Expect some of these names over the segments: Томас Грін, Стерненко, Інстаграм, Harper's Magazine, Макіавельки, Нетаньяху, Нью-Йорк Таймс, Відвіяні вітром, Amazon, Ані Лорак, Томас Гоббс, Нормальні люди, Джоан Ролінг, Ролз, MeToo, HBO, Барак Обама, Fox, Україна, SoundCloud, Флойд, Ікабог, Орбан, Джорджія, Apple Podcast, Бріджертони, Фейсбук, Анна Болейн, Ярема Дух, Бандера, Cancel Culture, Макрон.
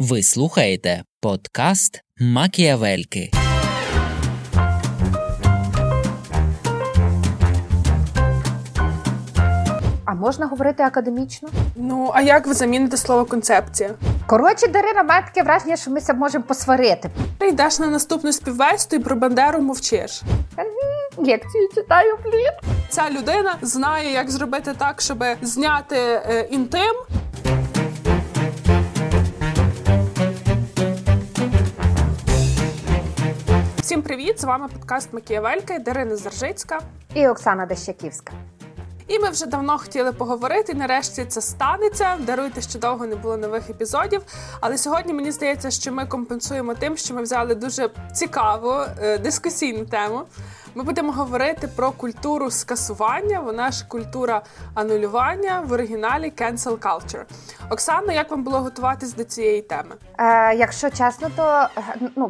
Ви слухаєте подкаст «Макіавельки». А можна говорити академічно? Ну, а як ви заміните слово «концепція»? Коротше, Дарина, має таке враження, що ми можемо посварити. Ти йдеш на наступну співбесіду і про Бандеру мовчиш. Лекцію читаю, блін. Ця людина знає, як зробити так, щоб зняти інтим. Всім привіт! З вами подкаст «Макіавельки», Дарина Заржицька і Оксана Дащаківська. І ми вже давно хотіли поговорити, нарешті це станеться. Даруйте, що довго не було нових епізодів. Але сьогодні, мені здається, що ми компенсуємо тим, що ми взяли дуже цікаву дискусійну тему. Ми будемо говорити про культуру скасування, вона ж культура анулювання, в оригіналі Cancel Culture. Оксано, як вам було готуватись до цієї теми? Якщо чесно, то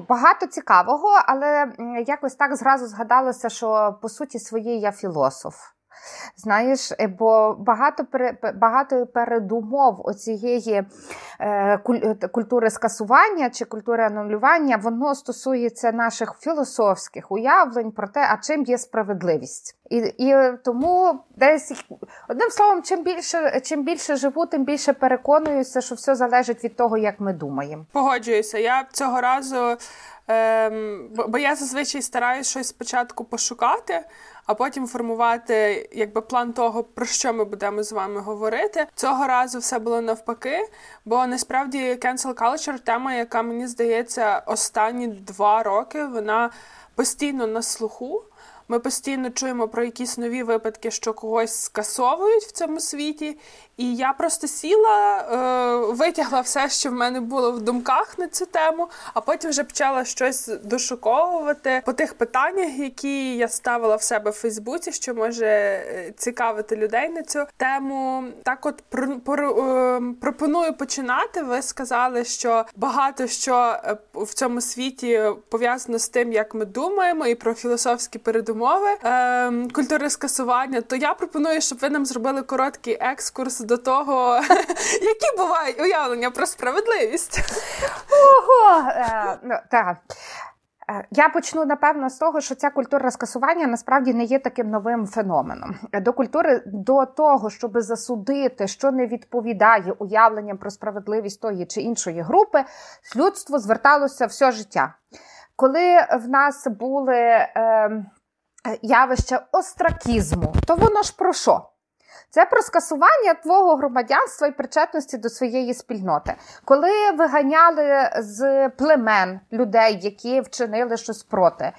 багато цікавого, але якось так зразу згадалося, що по суті своїй я філософ. Знаєш, бо багато передумов оцієї культури скасування чи культури анулювання, воно стосується наших філософських уявлень про те, а чим є справедливість. І тому десь, одним словом, чим більше живу, тим більше переконуюся, що все залежить від того, як ми думаємо. Погоджуюся, я цього разу, бо я зазвичай стараюсь щось спочатку пошукати, а потім формувати план того, про що ми будемо з вами говорити. Цього разу все було навпаки, бо насправді cancel culture – тема, яка, мені здається, останні 2 роки, вона постійно на слуху. Ми постійно чуємо про якісь нові випадки, що когось скасовують в цьому світі. І я просто сіла, витягла все, що в мене було в думках на цю тему, а потім вже почала щось дошуковувати по тих питаннях, які я ставила в себе в Фейсбуці, що може цікавити людей на цю тему. Так от, пропоную починати. Ви сказали, що багато що в цьому світі пов'язано з тим, як ми думаємо, і про філософські передумови культури скасування. То я пропоную, щоб ви нам зробили короткий екскурс до того, які бувають уявлення про справедливість. Ого! Так. Я почну, напевно, з того, що ця культура скасування насправді не є таким новим феноменом. До того, щоб засудити, що не відповідає уявленням про справедливість тої чи іншої групи, людство зверталося все життя. Коли в нас були явище остракізму, то воно ж про що? Це про скасування твого громадянства і причетності до своєї спільноти. Коли виганяли з племен людей, які вчинили щось проти,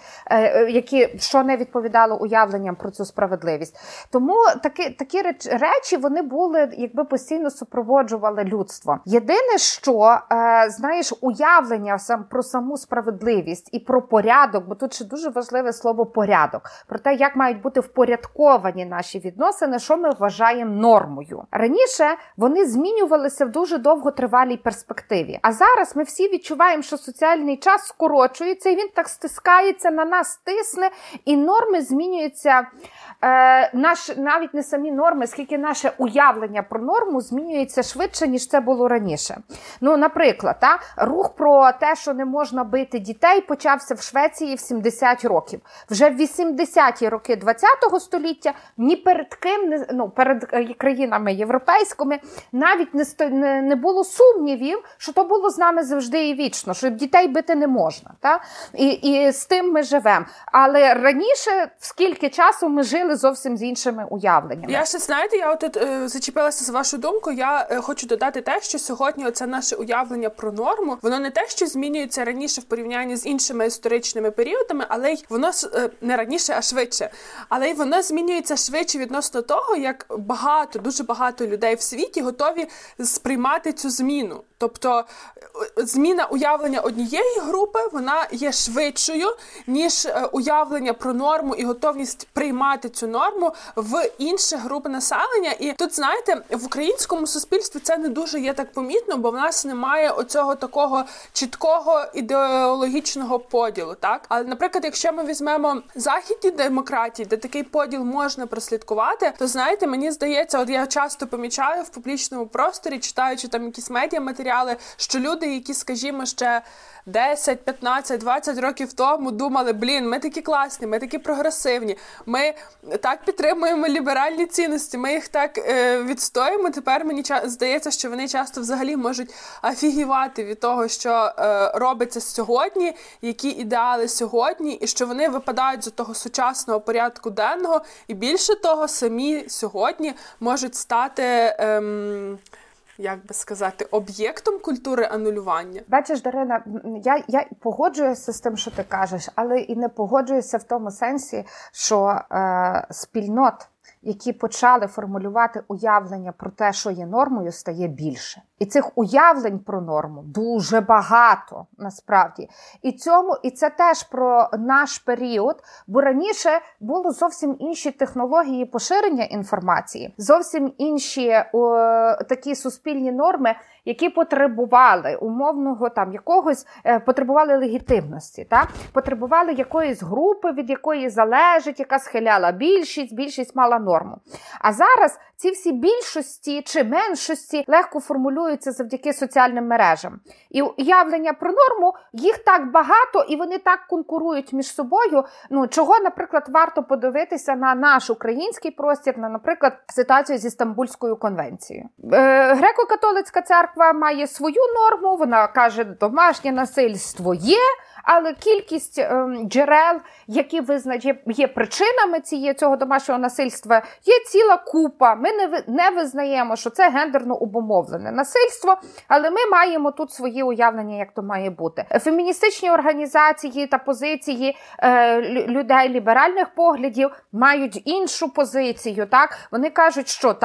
що не відповідало уявленням про цю справедливість. Тому такі речі, вони були, постійно супроводжували людство. Єдине, що, уявлення про саму справедливість і про порядок, бо тут ще дуже важливе слово порядок, про те, як мають бути впорядковані наші відносини, що ми вважаємо нормою. Раніше вони змінювалися в дуже довготривалій перспективі. А зараз ми всі відчуваємо, що соціальний час скорочується, і він так стискається, на нас тисне, і норми змінюються, навіть не самі норми, скільки наше уявлення про норму змінюється швидше, ніж це було раніше. Наприклад, рух про те, що не можна бити дітей, почався в Швеції в 70 років. Вже в 80-ті роки 20-го століття ні перед ким не перед країнами європейськими навіть не було сумнівів, що то було з нами завжди і вічно, що дітей бити не можна. Та? І з тим ми живемо. Але раніше, скільки часу ми жили зовсім з іншими уявленнями. Я зачепилася за вашу думку, я хочу додати те, що сьогодні оце наше уявлення про норму, воно не те, що змінюється раніше в порівнянні з іншими історичними періодами, але й воно не раніше, а швидше. Але й воно змінюється швидше відносно того, як дуже багато людей в світі готові сприймати цю зміну. Тобто зміна уявлення однієї групи, вона є швидшою, ніж уявлення про норму і готовність приймати цю норму в інші групи населення. І тут, знаєте, в українському суспільстві це не дуже є так помітно, бо в нас немає оцього такого чіткого ідеологічного поділу. Так? Але, наприклад, якщо ми візьмемо західні демократії, де такий поділ можна прослідкувати, то, знаєте, мені здається, я часто помічаю в публічному просторі, читаючи якісь медіаматеріали, що люди, які які, скажімо, ще 10, 15, 20 років тому думали, блін, ми такі класні, ми такі прогресивні, ми так підтримуємо ліберальні цінності, ми їх так відстоїмо. Тепер мені здається, що вони часто взагалі можуть афігівати від того, що робиться сьогодні, які ідеали сьогодні, і що вони випадають з того сучасного порядку денного, і більше того, самі сьогодні можуть стати... як би сказати, об'єктом культури анулювання. Бачиш, Дарина, я погоджуюся з тим, що ти кажеш, але і не погоджуюся в тому сенсі, що спільнот, які почали формулювати уявлення про те, що є нормою, стає більше. І цих уявлень про норму дуже багато, насправді. І це теж про наш період, бо раніше було зовсім інші технології поширення інформації, зовсім інші такі суспільні норми, які потребували умовного там якогось, потребували легітимності, так? Потребували якоїсь групи, від якої залежить, яка схиляла більшість, більшість мала норму. А зараз ці всі більшості чи меншості легко формулюються завдяки соціальним мережам. І уявлення про норму, їх так багато, і вони так конкурують між собою, чого, наприклад, варто подивитися на наш український простір, на, наприклад, ситуацію зі Стамбульською конвенцією. Греко-католицька церква має свою норму, вона каже, домашнє насильство є, але кількість джерел, які є причинами цього домашнього насильства, є ціла купа. Ми не визнаємо, що це гендерно обумовлене насильство, але ми маємо тут свої уявлення, як то має бути. Феміністичні організації та позиції людей ліберальних поглядів мають іншу позицію. Так? Вони кажуть, що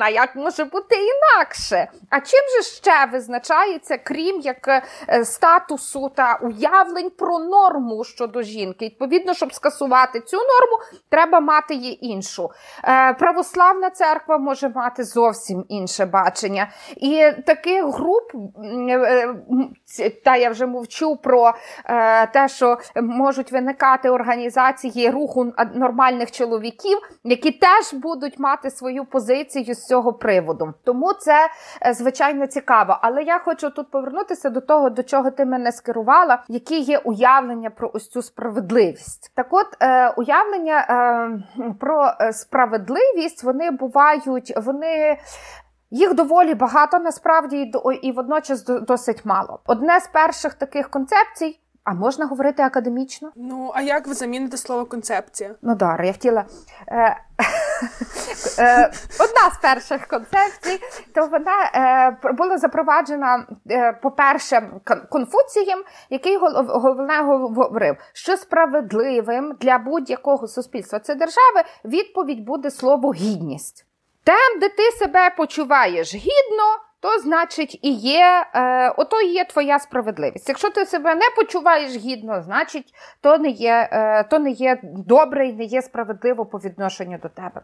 а як може бути інакше? А чим же ще визначається, крім як статусу та уявлень про норму щодо жінки? Відповідно, щоб скасувати цю норму, треба мати її іншу. Православна церква може мати зовсім інше бачення. І таких груп, та я вже мовчу про те, що можуть виникати організації руху нормальних чоловіків, які теж будуть мати свою позицію з цього приводу. Тому це, звичайно, цікаво. Але я хочу тут повернутися до того, до чого ти мене скерувала, які є уявлення про ось цю справедливість. Так от, уявлення про справедливість, вони бувають, їх доволі багато, насправді, і водночас досить мало. Одне з перших таких концепцій, а можна говорити академічно? Ну, а як ви заміните слово концепція? Дара, я хотіла... Одна з перших концепцій, то вона була запроваджена, по-перше, Конфуцієм, який головне говорив, що справедливим для будь-якого суспільства це держави відповідь буде слово «гідність». Там, де ти себе почуваєш гідно, то, значить, і є, ото і є твоя справедливість. Якщо ти себе не почуваєш гідно, значить, то не є добре і не є справедливо по відношенню до тебе.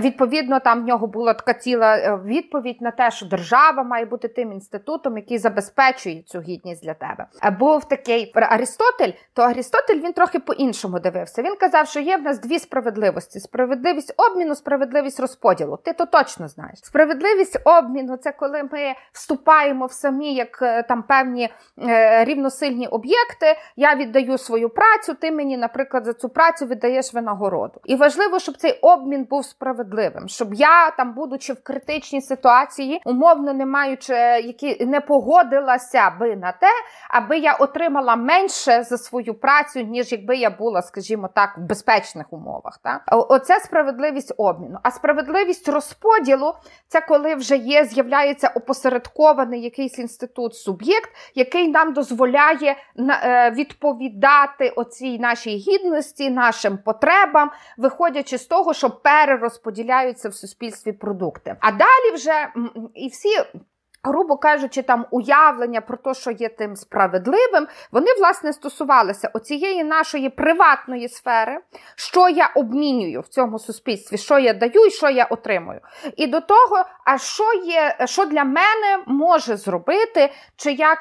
Відповідно, там в нього була така ціла відповідь на те, що держава має бути тим інститутом, який забезпечує цю гідність для тебе. Був такий Арістотель, то Арістотель, він трохи по-іншому дивився. Він казав, що є в нас дві справедливості. Справедливість обміну, справедливість розподілу. Ти то точно знаєш. Справедливість обміну – це коли ми вступаємо в самі, як там певні рівносильні об'єкти, я віддаю свою працю, ти мені, наприклад, за цю працю віддаєш винагороду. І важливо, щоб цей обмін був справедливим, щоб я, там, будучи в критичній ситуації, умовно не маючи, не погодилася би на те, аби я отримала менше за свою працю, ніж якби я була, скажімо так, в безпечних умовах. Так? Оце справедливість обміну. А справедливість розподілу, це коли вже з'являється опосередкований якийсь інститут-суб'єкт, який нам дозволяє відповідати оцій нашій гідності, нашим потребам, виходячи з того, що перерозподіляються в суспільстві продукти. А далі вже і всі... грубо кажучи, там уявлення про те, що є тим справедливим, вони, власне, стосувалися оцієї нашої приватної сфери, що я обмінюю в цьому суспільстві, що я даю і що я отримую. І до того, що для мене може зробити, чи як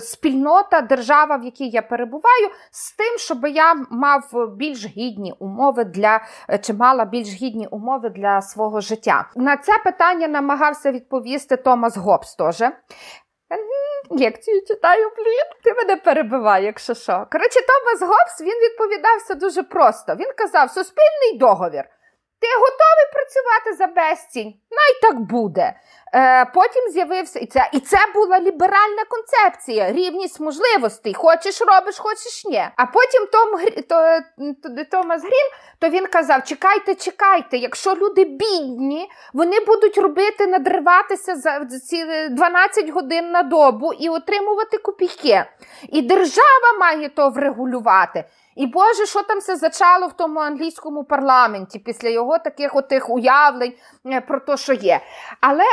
спільнота, держава, в якій я перебуваю, з тим, щоб я мав більш гідні умови чи мала більш гідні умови для свого життя. На це питання намагався відповісти Томас Гоббс теж. лекцію читаю, блін. Ти мене перебивай, якщо що. Коротше, Томас Гоббс, він відповідався дуже просто. Він казав, суспільний договір. Ти готовий працювати за безцінь? Най так буде. Потім з'явився, і це була ліберальна концепція, рівність можливостей. Хочеш робиш, хочеш ні. А потім Томас Грін, то він казав, чекайте, якщо люди бідні, вони будуть робити, надриватися за 12 годин на добу і отримувати копійки. І держава має то врегулювати. І, Боже, що там все зачало в тому англійському парламенті після його таких отих уявлень про те, що є. Але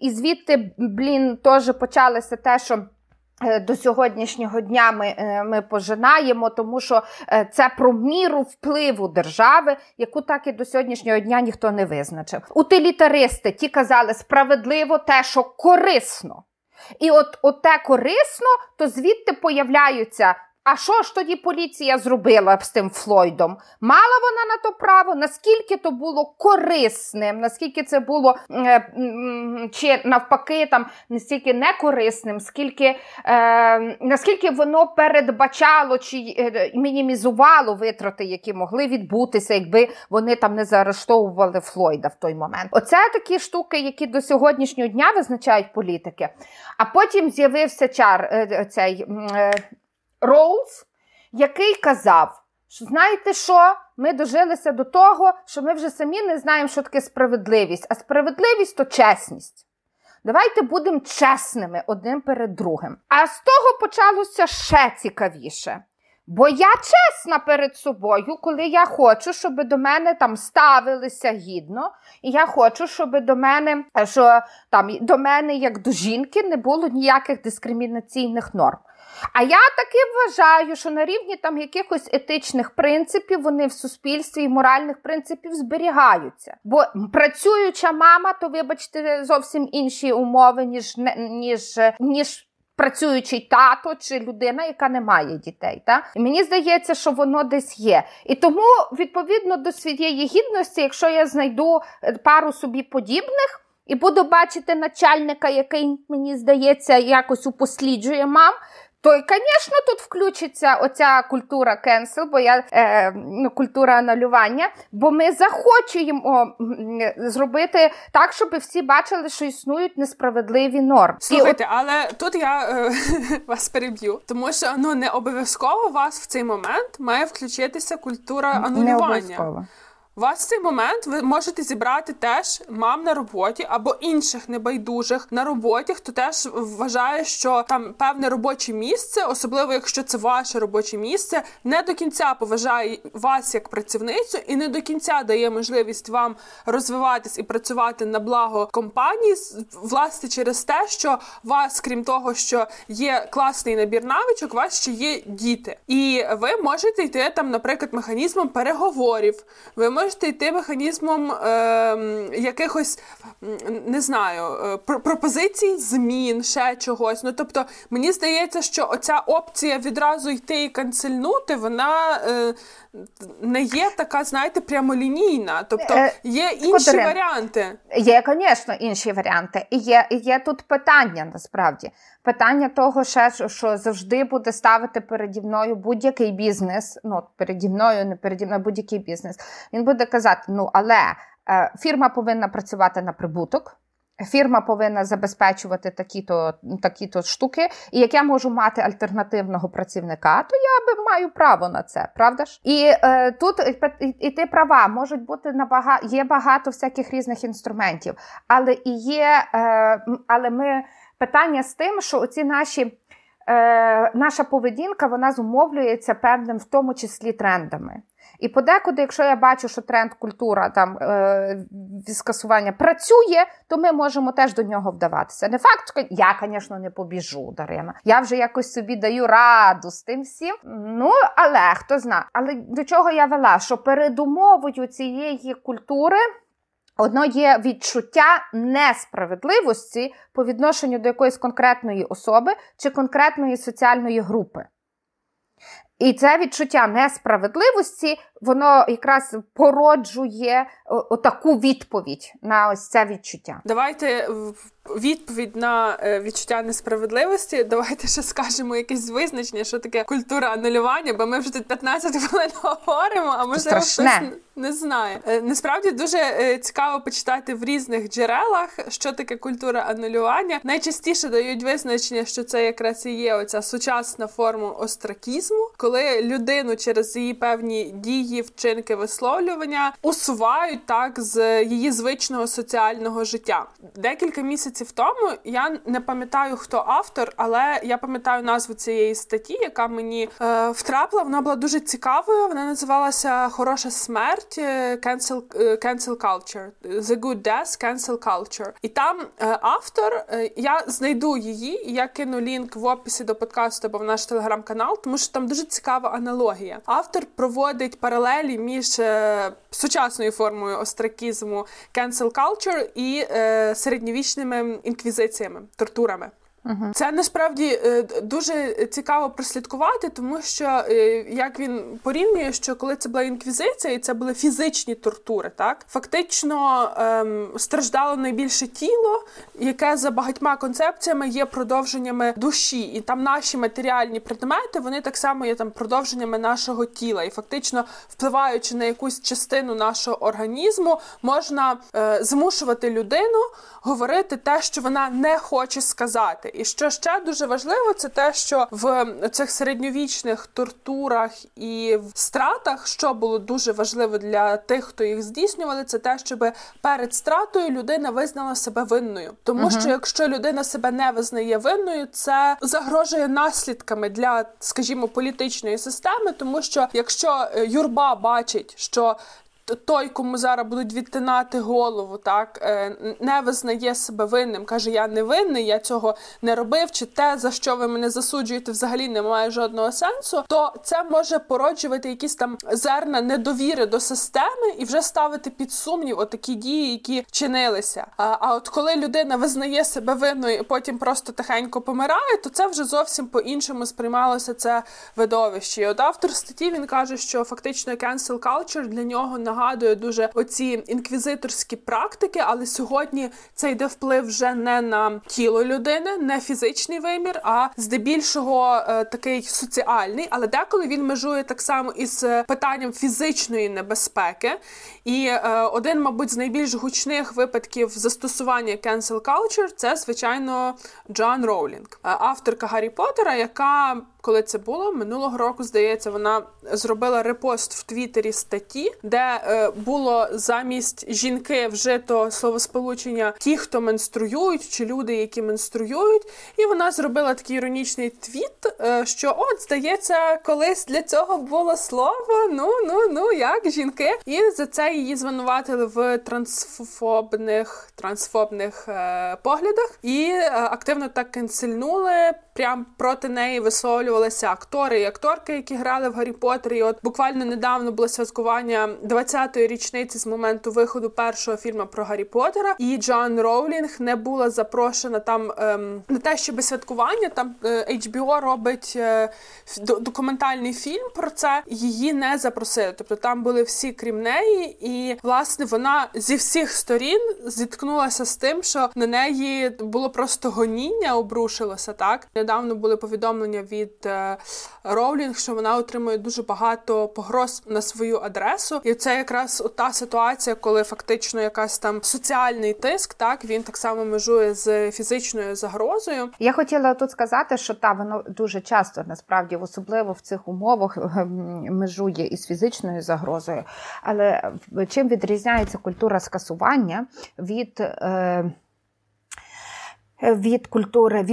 і звідти, блін, теж почалося те, що до сьогоднішнього дня ми пожинаємо, тому що це про міру впливу держави, яку так і до сьогоднішнього дня ніхто не визначив. Утилітаристи, ті казали справедливо те, що корисно. І от те корисно, то звідти появляються... А що ж тоді поліція зробила з тим Флойдом? Мала вона на то право? Наскільки то було корисним? Наскільки це було, чи навпаки, там, настільки некорисним? Наскільки воно передбачало чи мінімізувало витрати, які могли відбутися, якби вони там не заарештовували Флойда в той момент? Оце такі штуки, які до сьогоднішнього дня визначають політики. А потім з'явився цей... Ролз, який казав, що знаєте що, ми дожилися до того, що ми вже самі не знаємо, що таке справедливість, а справедливість – то чесність. Давайте будемо чесними один перед другим. А з того почалося ще цікавіше. Бо я чесна перед собою, коли я хочу, щоб до мене там ставилися гідно, і я хочу, щоб до мене, як до жінки, не було ніяких дискримінаційних норм. А я таки вважаю, що на рівні там якихось етичних принципів вони в суспільстві і моральних принципів зберігаються. Бо працююча мама, то, вибачте, зовсім інші умови, ніж працюючий тато чи людина, яка не має дітей. Та? І мені здається, що воно десь є. І тому, відповідно до своєї гідності, якщо я знайду пару собі подібних, і буду бачити начальника, який, мені здається, якось упосліджує мам, то, звісно, тут включиться оця культура cancel, бо культура анулювання, бо ми захочемо зробити так, щоб всі бачили, що існують несправедливі норми. Слухайте, але тут я вас переб'ю, тому що не обов'язково у вас в цей момент має включитися культура анулювання. Не обов'язково. У вас в цей момент ви можете зібрати теж мам на роботі або інших небайдужих на роботі, хто теж вважає, що там певне робоче місце, особливо якщо це ваше робоче місце, не до кінця поважає вас як працівницю і не до кінця дає можливість вам розвиватись і працювати на благо компанії, власне через те, що вас, крім того, що є класний набір навичок, у вас ще є діти. І ви можете йти там, наприклад, механізмом переговорів, ви можете йти механізмом якихось, не знаю, пропозицій, змін, ще чогось. Тобто, мені здається, що оця опція відразу йти і канцельнути, вона не є така, знаєте, прямолінійна. Тобто, є інші варіанти. Є, звісно, інші варіанти. І є тут питання, насправді. Питання того, що завжди буде ставити переді мною будь-який бізнес, будь-який бізнес. Він буде казати, але фірма повинна працювати на прибуток, фірма повинна забезпечувати такі-то штуки, і як я можу мати альтернативного працівника, то я маю право на це, правда ж? І тут і ти права, можуть бути є багато всяких різних інструментів, але ми питання з тим, що оці наша поведінка, вона зумовлюється певним, в тому числі, трендами. І подекуди, якщо я бачу, що тренд культура скасування працює, то ми можемо теж до нього вдаватися. Не факт, що я, звісно, не побіжу, Дарина. Я вже якось собі даю раду з тим всім. Але хто знає. Але до чого я вела? Що передумовою цієї культури одно є відчуття несправедливості по відношенню до якоїсь конкретної особи чи конкретної соціальної групи. І це відчуття несправедливості, воно якраз породжує отаку відповідь на ось це відчуття. Давайте відповідь на відчуття несправедливості, давайте ще скажемо якесь визначення, що таке культура анулювання, бо ми вже тут 15 хвилин говоримо, а можливо хтось не знає. Насправді дуже цікаво почитати в різних джерелах, що таке культура анулювання. Найчастіше дають визначення, що це якраз і є оця сучасна форма остракізму, коли людину через її певні дії, вчинки, висловлювання усувають так з її звичного соціального життя. Декілька місяців тому, я не пам'ятаю, хто автор, але я пам'ятаю назву цієї статті, яка мені втрапила. Вона була дуже цікавою, вона називалася «Хороша смерть. Cancel Culture». «The Good Death. Cancel Culture». І там автор, я знайду її, я кину лінк в описі до подкасту або в наш телеграм-канал, тому що там дуже цікава аналогія. Автор проводить паралелі між сучасною формою остракізму «Cancel Culture» і середньовічними інквізиціями, тортурами. Це насправді дуже цікаво прослідкувати, тому що, як він порівнює, що коли це була інквізиція, і це були фізичні тортури, так? Фактично страждало найбільше тіло, яке за багатьма концепціями є продовженнями душі. І там наші матеріальні предмети, вони так само є там продовженнями нашого тіла. І фактично, впливаючи на якусь частину нашого організму, можна змушувати людину говорити те, що вона не хоче сказати. І що ще дуже важливо, це те, що в цих середньовічних тортурах і в стратах, що було дуже важливо для тих, хто їх здійснювали, це те, щоб перед стратою людина визнала себе винною. Тому що якщо людина себе не визнає винною, це загрожує наслідками для, скажімо, політичної системи, тому що якщо юрба бачить, що той, кому зараз будуть відтинати голову, так, не визнає себе винним, каже, я не винний, я цього не робив, чи те, за що ви мене засуджуєте, взагалі не має жодного сенсу, то це може породжувати якісь там зерна недовіри до системи і вже ставити під сумнів отакі дії, які чинилися. А от коли людина визнає себе винною і потім просто тихенько помирає, то це вже зовсім по-іншому сприймалося це видовище. І от автор статті, він каже, що фактично cancel culture для нього нагадує дуже оці інквізиторські практики, але сьогодні це йде вплив вже не на тіло людини, не фізичний вимір, а здебільшого такий соціальний, але деколи він межує так само із питанням фізичної небезпеки. І один, мабуть, з найбільш гучних випадків застосування cancel culture – це, звичайно, Джоан Ролінг, авторка Гаррі Поттера, яка, коли це було, минулого року, здається, вона зробила репост в Твіттері статті, де було замість жінки вжито словосполучення «ті, хто менструюють» чи «люди, які менструюють». І вона зробила такий іронічний твіт, що от, здається, колись для цього було слово ну, як жінки. І за це її звинуватили в трансфобних поглядах. І активно так кенсельнули, прям проти неї висловлювалися актори і акторки, які грали в «Гаррі Поттері». І от буквально недавно було святкування 20-ї річниці з моменту виходу першого фільму про Гаррі Поттера, і Джоан Роулінг не була запрошена там на те, щоби святкування. Там HBO робить документальний фільм про це, її не запросили. Тобто там були всі, крім неї, і, власне, вона зі всіх сторін зіткнулася з тим, що на неї було просто гоніння, обрушилося, так? Недавно були повідомлення від Роулінг, що вона отримує дуже багато погроз на свою адресу. І це якраз та ситуація, коли фактично якась там соціальний тиск, так, він так само межує з фізичною загрозою. Я хотіла тут сказати, що воно дуже часто, насправді, особливо в цих умовах межує із фізичною загрозою. Але чим відрізняється культура скасування від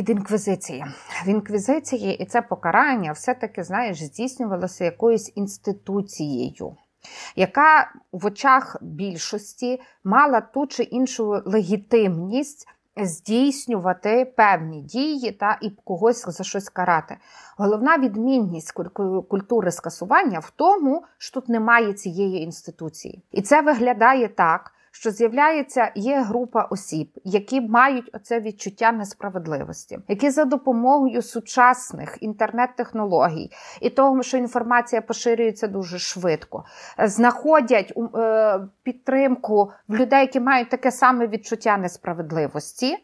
інквізиції. В інквізиції і це покарання все-таки, знаєш, здійснювалося якоюсь інституцією, яка в очах більшості мала ту чи іншу легітимність здійснювати певні дії та і когось за щось карати. Головна відмінність культури скасування в тому, що тут немає цієї інституції. І це виглядає так, що з'являється, є група осіб, які мають оце відчуття несправедливості, які за допомогою сучасних інтернет-технологій і того, що інформація поширюється дуже швидко, знаходять підтримку в людей, які мають таке саме відчуття несправедливості,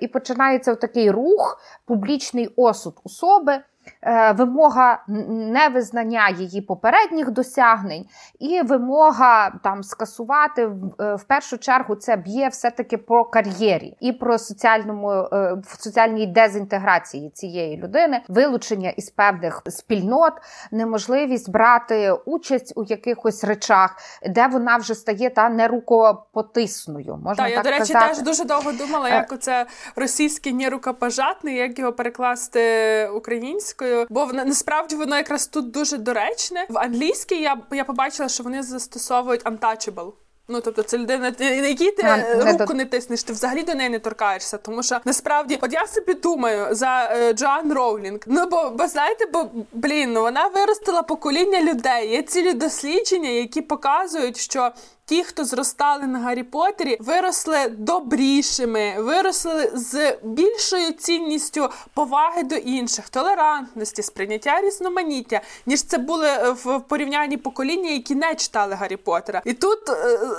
і починається такий рух, публічний осуд особи, вимога невизнання її попередніх досягнень і вимога там скасувати, в першу чергу це б'є все-таки по кар'єрі і про соціальній дезінтеграції цієї людини, вилучення із певних спільнот, неможливість брати участь у якихось речах, де вона вже стає та нерукопотисною. Можна так, я, до речі, теж дуже довго думала, як оце російське нерукопожатне, як його перекласти українською. Бо насправді воно якраз тут дуже доречне. В англійській я побачила, що вони застосовують untouchable. Ну, тобто це людина, на якій ти руку не тиснеш, ти взагалі до неї не торкаєшся. Тому що, насправді, от я собі думаю за Джоан Ролінг. Ну, бо, знаєте, вона виростила покоління людей. Є цілі дослідження, які показують, що ті, хто зростали на Гаррі Поттері, виросли добрішими, виросли з більшою цінністю поваги до інших, толерантності, сприйняття різноманіття, ніж це були в порівнянні покоління, які не читали Гаррі Поттера. І тут,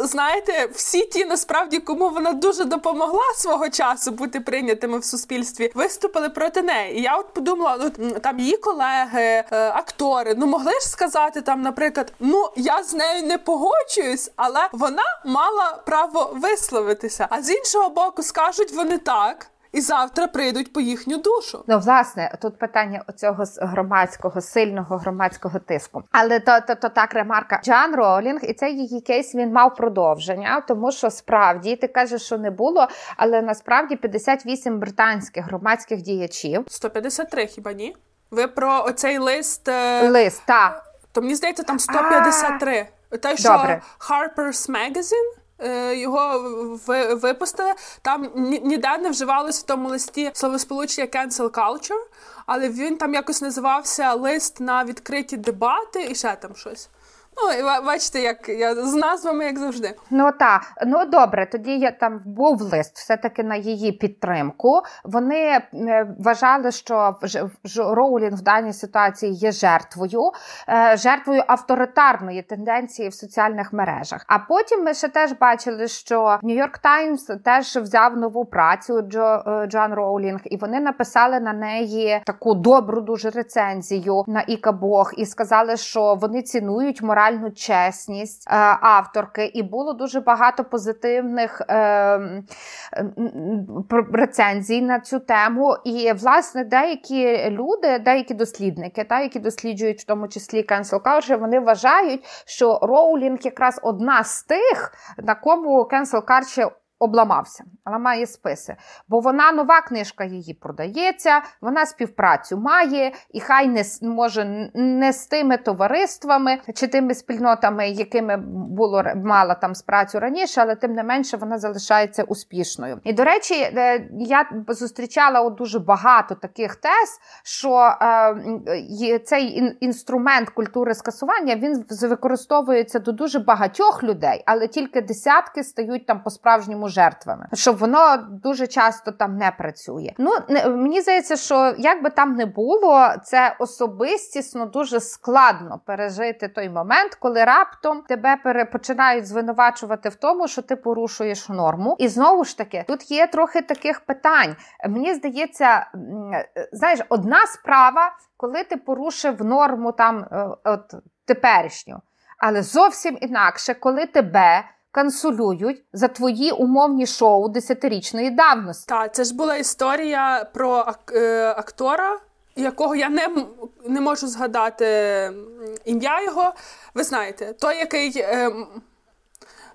знаєте, всі ті, насправді, кому вона дуже допомогла свого часу бути прийнятими в суспільстві, виступили проти неї. І я от подумала, там її колеги, актори, могли ж сказати, наприклад, я з нею не погоджуюсь, але вона мала право висловитися. А з іншого боку, скажуть вони так, і завтра прийдуть по їхню душу. Власне, тут питання оцього сильного громадського тиску. Але то так ремарка Джоан Ролінг, і цей її кейс, він мав продовження, тому що справді, ти кажеш, що не було, але насправді 58 британських громадських діячів. 153 хіба ні? Ви про оцей лист... Лист, так. То мені здається, там 153. Те, що Harper's Magazine, його випустили, там ніде не вживалось в тому листі словосполучення Cancel Culture, але він там якось називався «Лист на відкриті дебати» і ще там щось. Бачите, як я з назвами, як завжди. Добре, тоді я там був лист все-таки на її підтримку. Вони вважали, що Роулінг в даній ситуації є жертвою авторитарної тенденції в соціальних мережах. А потім ми ще теж бачили, що Нью-Йорк Таймс теж взяв нову працю Джоан Роулінг, і вони написали на неї таку добру дуже рецензію на Ікабог і сказали, що вони цінують моральну чесність авторки, і було дуже багато позитивних рецензій на цю тему. І, власне, деякі люди, деякі дослідники, які досліджують в тому числі Cancel Culture, вони вважають, що Роулінг якраз одна з тих, на кому Cancel Culture обламався, але має списи. Бо вона, нова книжка її продається, вона співпрацю має, і хай не з тими товариствами, чи тими спільнотами, якими мала там спрацю раніше, але тим не менше вона залишається успішною. І, до речі, я зустрічала дуже багато таких тез, що цей інструмент культури скасування, він використовується до дуже багатьох людей, але тільки десятки стають там по-справжньому жертвами, що воно дуже часто там не працює. Мені здається, що як би там не було, це особистісно дуже складно пережити той момент, коли раптом тебе починають звинувачувати в тому, що ти порушуєш норму. І знову ж таки, тут є трохи таких питань. Мені здається, одна справа, коли ти порушив норму там от теперішню, але зовсім інакше, коли тебе канцелюють за твої умовні шоу 10-річної давності. Так, це ж була історія про актора, якого я не можу згадати ім'я його. Ви знаєте,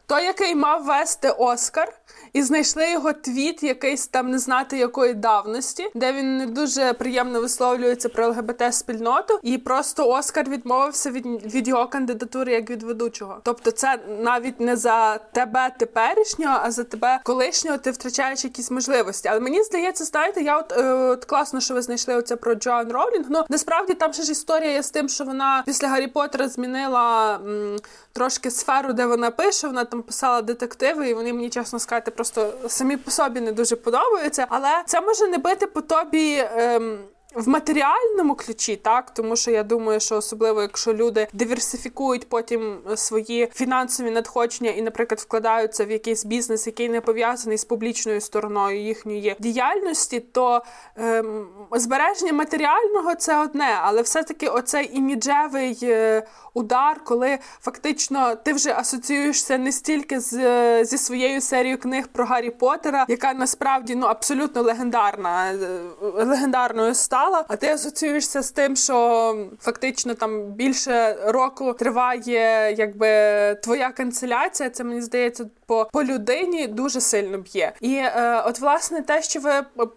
той, який мав вести Оскар, і знайшли його твіт, якийсь там не знати якої давності, де він не дуже приємно висловлюється про ЛГБТ-спільноту, і просто Оскар відмовився від його кандидатури як від ведучого. Тобто це навіть не за тебе теперішнього, а за тебе колишнього ти втрачаєш якісь можливості. Але мені здається, знаєте, я от класно, що ви знайшли оце про Джоан Ролінг. Ну, насправді там ще ж історія є з тим, що вона після Гаррі Поттера змінила трошки сферу, де вона пише, вона там писала детективи, і вони мені, чесно сказати, просто самі по собі не дуже подобаються. Але це може не бити по тобі в матеріальному ключі, так, тому що я думаю, що особливо, якщо люди диверсифікують потім свої фінансові надходження і, наприклад, вкладаються в якийсь бізнес, який не пов'язаний з публічною стороною їхньої діяльності, то збереження матеріального – це одне, але все-таки оцей іміджевий удар, коли фактично ти вже асоціюєшся не стільки зі своєю серією книг про Гаррі Поттера, яка насправді, ну, абсолютно легендарною стала, а ти асоціюєшся з тим, що фактично там більше року триває якби твоя канцеляція, це, мені здається, по людині дуже сильно б'є. І от, власне, те, що ви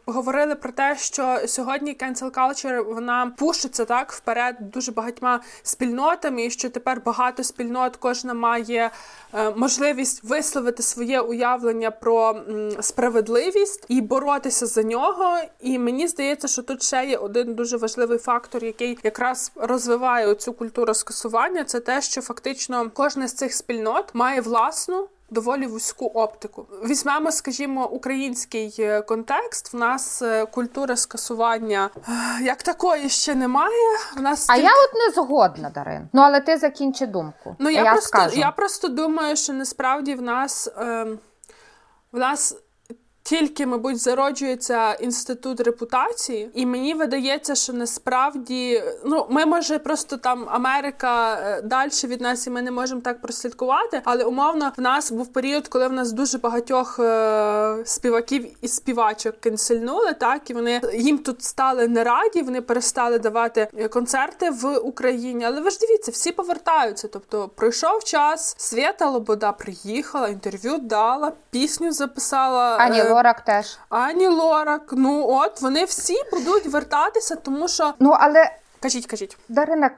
говорили про те, що сьогодні cancel culture, вона пушиться так вперед дуже багатьма спільнотами, і що тепер багато спільнот, кожна має можливість висловити своє уявлення про справедливість і боротися за нього. І мені здається, що тут ще є один дуже важливий фактор, який якраз розвиває цю культуру скасування, це те, що фактично кожна з цих спільнот має власну доволі вузьку оптику. Візьмемо, скажімо, український контекст. В нас культура скасування як такої ще немає. В нас тільки... я от не згодна, Дарин. Ну, але ти закінчи думку. Ну, я просто думаю, що насправді в нас тільки, мабуть, зароджується інститут репутації, і мені видається, що насправді, ну, ми, може, просто там Америка далі від нас, і ми не можемо так прослідкувати, але, умовно, в нас був період, коли в нас дуже багатьох співаків і співачок кенсельнули, так, і вони їм тут стали не раді, вони перестали давати концерти в Україні, але ви ж дивіться, всі повертаються, тобто, пройшов час, Свєта Лобода приїхала, інтерв'ю дала, пісню записала... Лорак теж. Ані Лорак. Ну от, вони всі будуть вертатися, тому що... Ну, але... Кажіть. Дарина,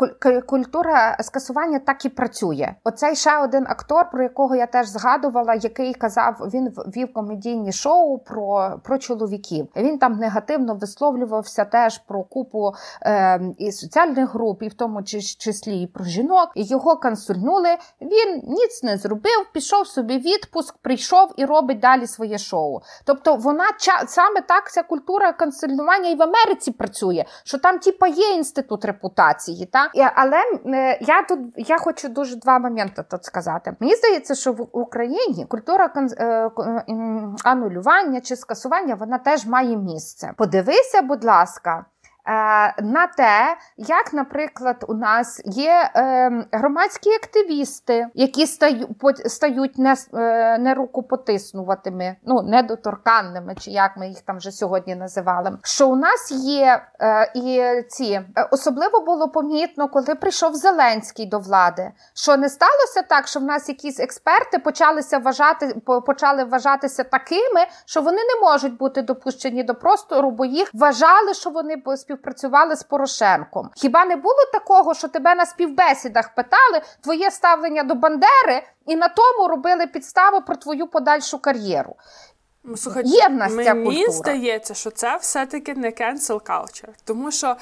культура скасування так і працює. Оцей ще один актор, про якого я теж згадувала, який казав, він вів комедійні шоу про чоловіків. Він там негативно висловлювався теж про купу і соціальних груп, і в тому числі і про жінок. І його консульнули, він ніц не зробив, пішов собі відпуск, прийшов і робить далі своє шоу. Тобто вона саме так, ця культура консульнування і в Америці працює, що там типа є інститут репутації, так? Але я хочу дуже два моменти тут сказати. Мені здається, що в Україні культура анулювання чи скасування, вона теж має місце. Подивися, будь ласка, на те, як, наприклад, у нас є громадські активісти, які стають не рукопотиснуватими, ну, недоторканними, чи як ми їх там вже сьогодні називали. Що у нас є і ці... Особливо було помітно, коли прийшов Зеленський до влади. Що не сталося так, що в нас якісь експерти почали вважатися такими, що вони не можуть бути допущені до простору, бо їх вважали, що вони співпрацювали з Порошенком. Хіба не було такого, що тебе на співбесідах питали, твоє ставлення до Бандери, і на тому робили підставу про твою подальшу кар'єру? Слухайте, є в нас ця культура. Мені здається, що це все-таки не cancel culture, тому що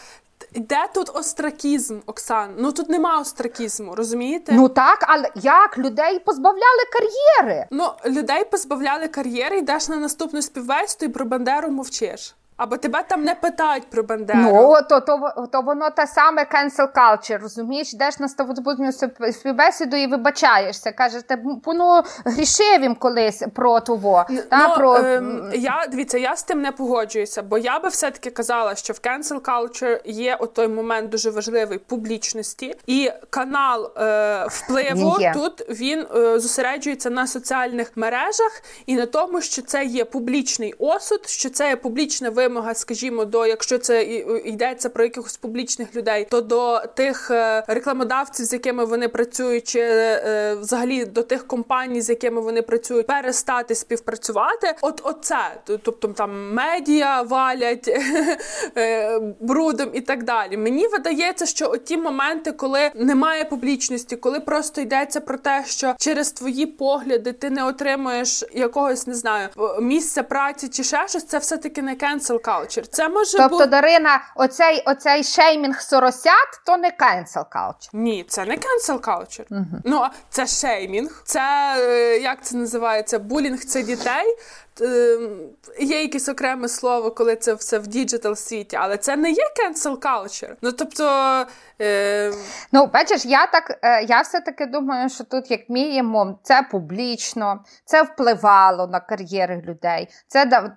де тут остракізм, Оксан? Ну, тут нема остракізму, розумієте? Ну так, але як? Людей позбавляли кар'єри. Ну, людей позбавляли кар'єри, йдеш на наступну співбесіду і про Бандеру мовчиш. Або тебе там не питають про Бандеру. Ну, то воно те саме cancel culture, розумієш? Йдеш на ставотбудню співбесіду і вибачаєшся. Кажеш, ну, грішив їм колись про того. Я з тим не погоджуюся, бо я би все-таки казала, що в cancel culture є отой момент дуже важливий публічності. І канал впливу тут, він зосереджується на соціальних мережах і на тому, що це є публічний осуд, що це є публічна вимога вимога, скажімо, до, якщо це йдеться про якихось публічних людей, то до тих рекламодавців, з якими вони працюють, чи взагалі до тих компаній, з якими вони працюють, перестати співпрацювати. Оце, тобто там медіа валять брудом і так далі. Мені видається, що оті моменти, коли немає публічності, коли просто йдеться про те, що через твої погляди ти не отримуєш якогось, не знаю, місця праці чи ще щось, це все-таки не cancel culture. Це може бути... Тобто, Дарина, оцей шеймінг соросят, то не cancel culture? Ні, це не cancel culture. Угу. Ну, це шеймінг, це, як це називається, булінг, це дітей. Є якесь окреме слово, коли це все в діджитал-світі, але це не є cancel culture. Ну, тобто... Ну, бачиш, я все-таки думаю, що тут, як мінімум, це публічно, це впливало на кар'єри людей, це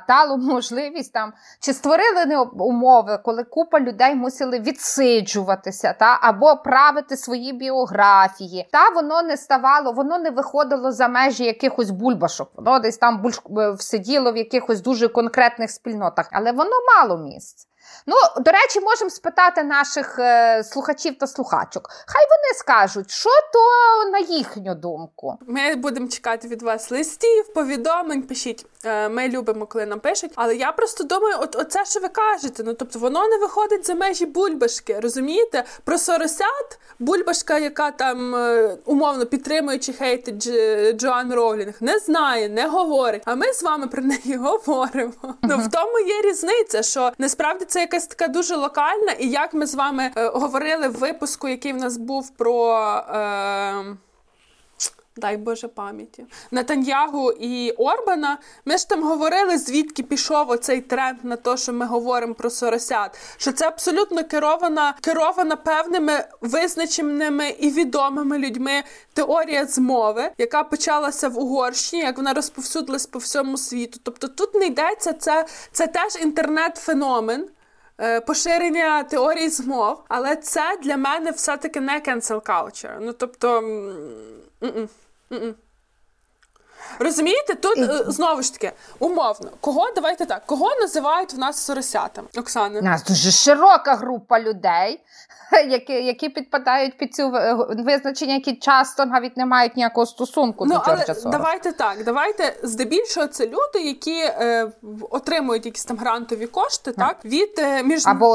дало можливість там, чи створили умови, коли купа людей мусили відсиджуватися, або правити свої біографії. Воно не ставало, воно не виходило за межі якихось бульбашок. Воно десь там сиділо в якихось дуже конкретних спільнотах. Але воно мало місць. Ну, до речі, можемо спитати наших слухачів та слухачок. Хай вони скажуть, що то на їхню думку. Ми будемо чекати від вас листів, повідомлень, пишіть. Ми любимо, коли нам пишуть. Але я просто думаю, оце, що ви кажете. Ну, тобто, воно не виходить за межі бульбашки, розумієте? Про соросят, бульбашка, яка там, умовно, підтримує чи хейтить Джоан Ролінг, не знає, не говорить. А ми з вами про неї говоримо. Ну, в тому є різниця, що насправді це якась така дуже локальна, і як ми з вами говорили в випуску, який в нас був про, дай Боже пам'яті, Нетаньягу і Орбана, ми ж там говорили, звідки пішов оцей тренд на те, що ми говоримо про соросят, що це абсолютно керована певними визначеними і відомими людьми теорія змови, яка почалася в Угорщині, як вона розповсюдилась по всьому світу. Тобто тут не йдеться, це теж інтернет-феномен, поширення теорії змов, але це для мене все-таки не cancel culture. Ну, тобто... Розумієте? Тут, знову ж таки, умовно, кого називають в нас соросятами? Оксана? У нас дуже широка група людей, які підпадають під цю визначення, які часто навіть не мають ніякого стосунку до Джорджа Сороса. Давайте здебільшого це люди, які отримують якісь там грантові кошти, або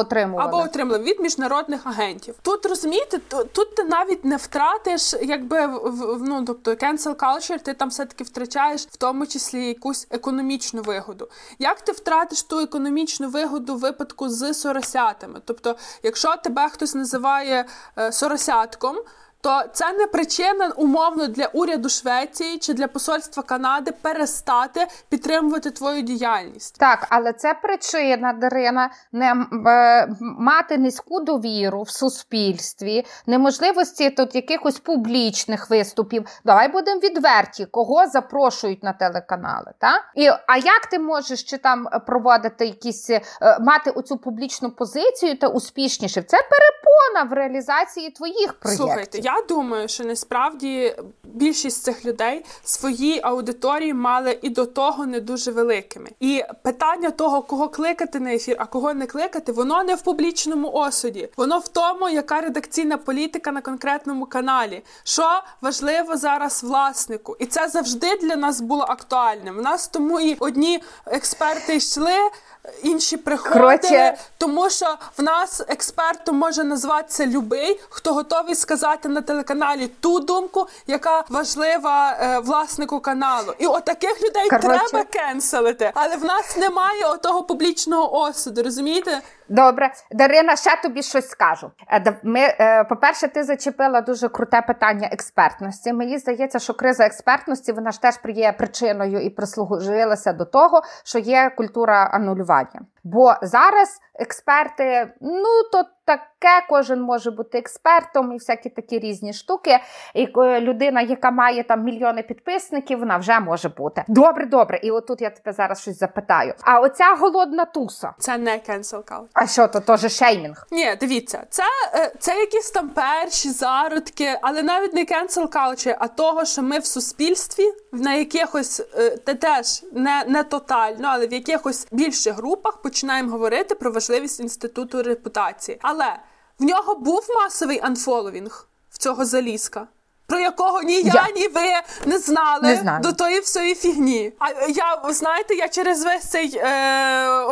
отримали від міжнародних агентів. Тут, розумієте, тут ти навіть не втратиш, тобто cancel culture, ти там все-таки втрачаєш в тому числі якусь економічну вигоду. Як ти втратиш ту економічну вигоду в випадку з соросятами? Тобто, якщо тебе хтось називає соросятком, то це не причина умовно для уряду Швеції чи для посольства Канади перестати підтримувати твою діяльність. Так, але це причина, Дарина, мати низьку довіру в суспільстві, неможливості тут якихось публічних виступів. Давай будемо відверті, кого запрошують на телеканали, так? А як ти можеш чи там проводити якісь, мати оцю публічну позицію та успішніше? Це перепона в реалізації твоїх проєктів. Слухайте, я думаю, що насправді більшість цих людей свої аудиторії мали і до того не дуже великими. І питання того, кого кликати на ефір, а кого не кликати, воно не в публічному осуді. Воно в тому, яка редакційна політика на конкретному каналі. Що важливо зараз власнику. І це завжди для нас було актуальним. У нас тому і одні експерти йшли, інші приходили, тому що в нас експертом може назватися любий, хто готовий сказати на телеканалі ту думку, яка важлива власнику каналу. І отаких людей треба кенселити. Але в нас немає отого публічного осуду, розумієте? Добре. Дарина, ще тобі щось скажу. По-перше, ти зачепила дуже круте питання експертності. Мені здається, що криза експертності, вона ж теж є причиною і прислужилася до того, що є культура анулювання. Бо зараз експерти, таке, кожен може бути експертом і всякі такі різні штуки. І людина, яка має там мільйони підписників, вона вже може бути. Добре. І отут я тебе зараз щось запитаю. А оця голодна туса? Це не cancel culture. А що, то теж шеймінг? Ні, дивіться, це якісь там перші зародки, але навіть не cancel culture, а того, що ми в суспільстві, на якихось, теж не тотально, але в якихось більших групах починаємо говорити про важливість інституту репутації. Але в нього був масовий анфоловінг в цього Залізка, про якого ні я, ні ви не знали до тої всієї фігні. А я, знаєте, я через весь цей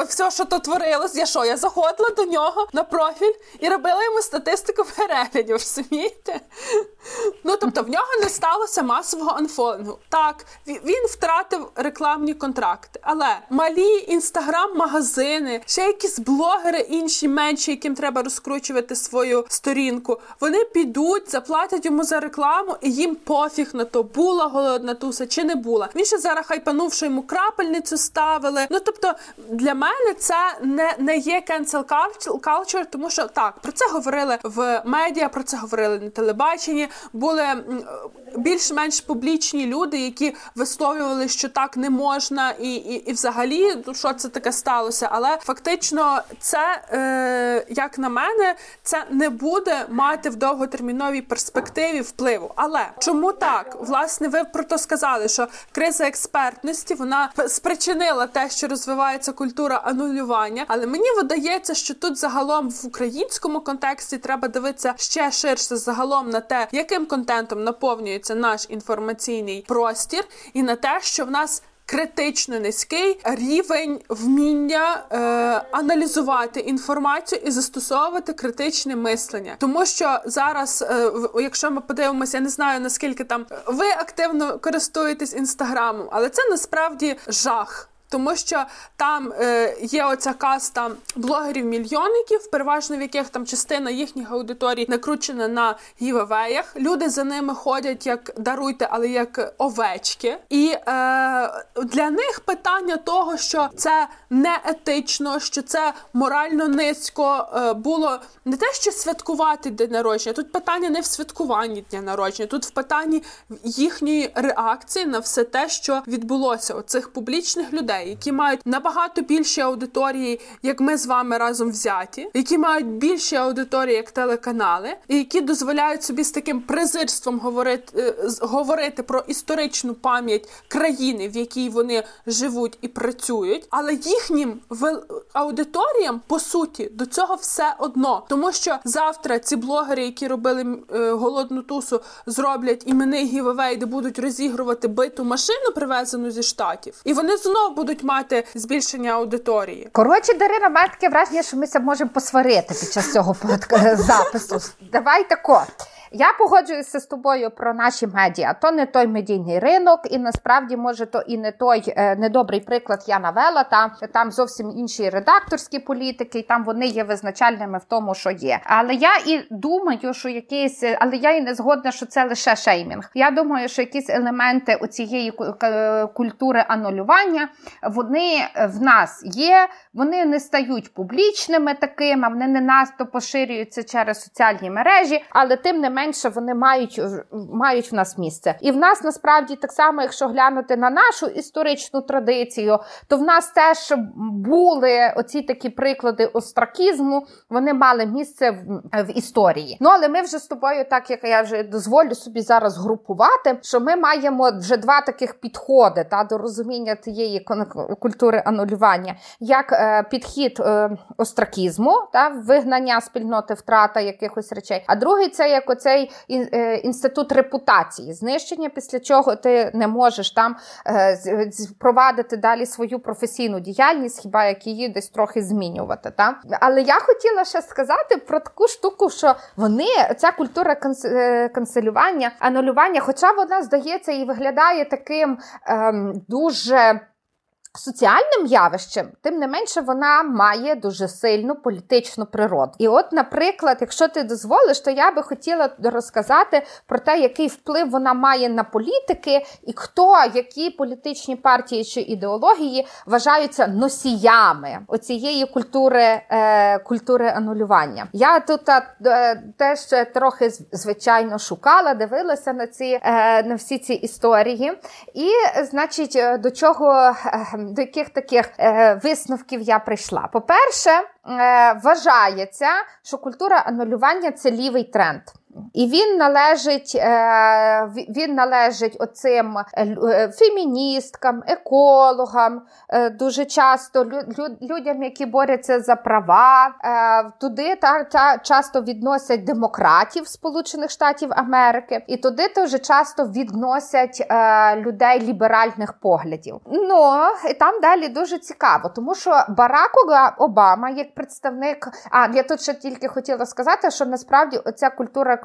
все, що то творилось, я заходила до нього на профіль і робила йому статистику переглядів, розумієте? Ну, тобто, в нього не сталося масового анфолінгу. Так, він втратив рекламні контракти, але малі інстаграм-магазини, ще якісь блогери інші менші, яким треба розкручувати свою сторінку, вони підуть, заплатять йому за рекламу, і їм пофіг на то, була голодна туса чи не була. Він ще зараз хайпанув, що йому крапельницю ставили. Ну, тобто, для мене це не є cancel culture, тому що, так, про це говорили в медіа, про це говорили на телебаченні, були більш-менш публічні люди, які висловлювали, що так не можна і взагалі, що це таке сталося. Але фактично це, як на мене, це не буде мати в довготерміновій перспективі впливу. Але чому так? Власне, ви про то сказали, що криза експертності, вона спричинила те, що розвивається культура анулювання, але мені видається, що тут загалом в українському контексті треба дивитися ще ширше загалом на те, яким контентом наповнюється наш інформаційний простір, і на те, що в нас критично низький рівень вміння аналізувати інформацію і застосовувати критичне мислення. Тому що зараз, якщо ми подивимося, я не знаю, наскільки там ви активно користуєтесь Інстаграмом, але це насправді жах. Тому що там є оця каста блогерів-мільйонників, переважно в яких там частина їхніх аудиторій накручена на гівевеях. Люди за ними ходять як, даруйте, але як овечки. І для них питання того, що це не етично, що це морально низько, було не те, що святкувати день народження. Тут питання не в святкуванні дня народження, тут в питанні їхньої реакції на все те, що відбулося у цих публічних людей, які мають набагато більші аудиторії, як ми з вами разом взяті, які мають більші аудиторії, як телеканали, і які дозволяють собі з таким презирством говорити про історичну пам'ять країни, в якій вони живуть і працюють, але їхнім аудиторіям, по суті, до цього все одно. Тому що завтра ці блогери, які робили голодну тусу, зроблять іменний гівевей, де будуть розігрувати биту машину, привезену зі Штатів, і вони знову будуть мати збільшення аудиторії. Коротше, Дарина, має таке враження, що ми можемо посварити під час цього запису. Давай тако. Я погоджуюся з тобою про наші медіа. То не той медійний ринок, і насправді, може, то і не той недобрий приклад я навела. Там зовсім інші редакторські політики, і там вони є визначальними в тому, що є. Але я і думаю, що якісь... Але я і не згодна, що це лише шеймінг. Я думаю, що якісь елементи оцієї культури анулювання, вони в нас є, вони не стають публічними такими, вони не надто поширюються через соціальні мережі, але тим не менше, вони мають в нас місце. І в нас, насправді, так само, якщо глянути на нашу історичну традицію, то в нас теж були оці такі приклади остракізму, вони мали місце в історії. Ну, але ми вже з тобою, так як я вже дозволю собі зараз групувати, що ми маємо вже два таких підходи до розуміння тієї культури анулювання. Як підхід остракізму, вигнання спільноти, втрата якихось речей. А другий – це як оцей інститут репутації, знищення, після чого ти не можеш там провадити далі свою професійну діяльність, хіба як її десь трохи змінювати. Та? Але я хотіла ще сказати про таку штуку, що ця культура канцелювання, анулювання, хоча вона, здається, і виглядає таким дуже... соціальним явищем, тим не менше вона має дуже сильну політичну природу. І от, наприклад, якщо ти дозволиш, то я би хотіла розказати про те, який вплив вона має на політики і хто, які політичні партії чи ідеології вважаються носіями оцієї культури анулювання. Я тут теж трохи, звичайно, шукала, дивилася на всі ці історії. І, значить, до яких таких висновків я прийшла. По-перше, вважається, що культура анулювання – це лівий тренд. І він належить оцим феміністкам, екологам, дуже часто людям, які борються за права. Туди часто відносять демократів Сполучених Штатів Америки. І туди дуже часто відносять людей ліберальних поглядів. Ну, і там далі дуже цікаво, тому що Барак Обама, як представник... я тут ще тільки хотіла сказати, що насправді оця культура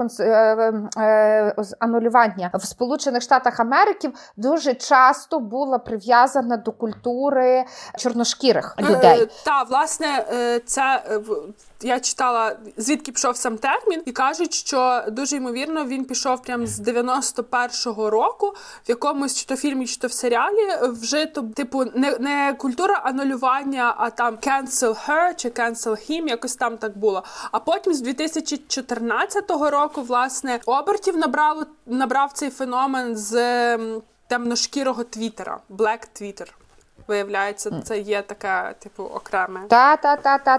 анулювання в Сполучених Штатах Америки дуже часто була прив'язана до культури чорношкірих людей. Власне, це... Я читала, звідки пішов сам термін, і кажуть, що дуже ймовірно він пішов прямо з 91-го року, в якомусь чи то фільмі, чи то в серіалі, вжито, типу, не культура анулювання, а там cancel her чи cancel him, якось там так було. А потім з 2014 року, власне, обертів набрав цей феномен з темношкірого твіттера, Black Twitter. Виявляється, це є таке, типу, окреме.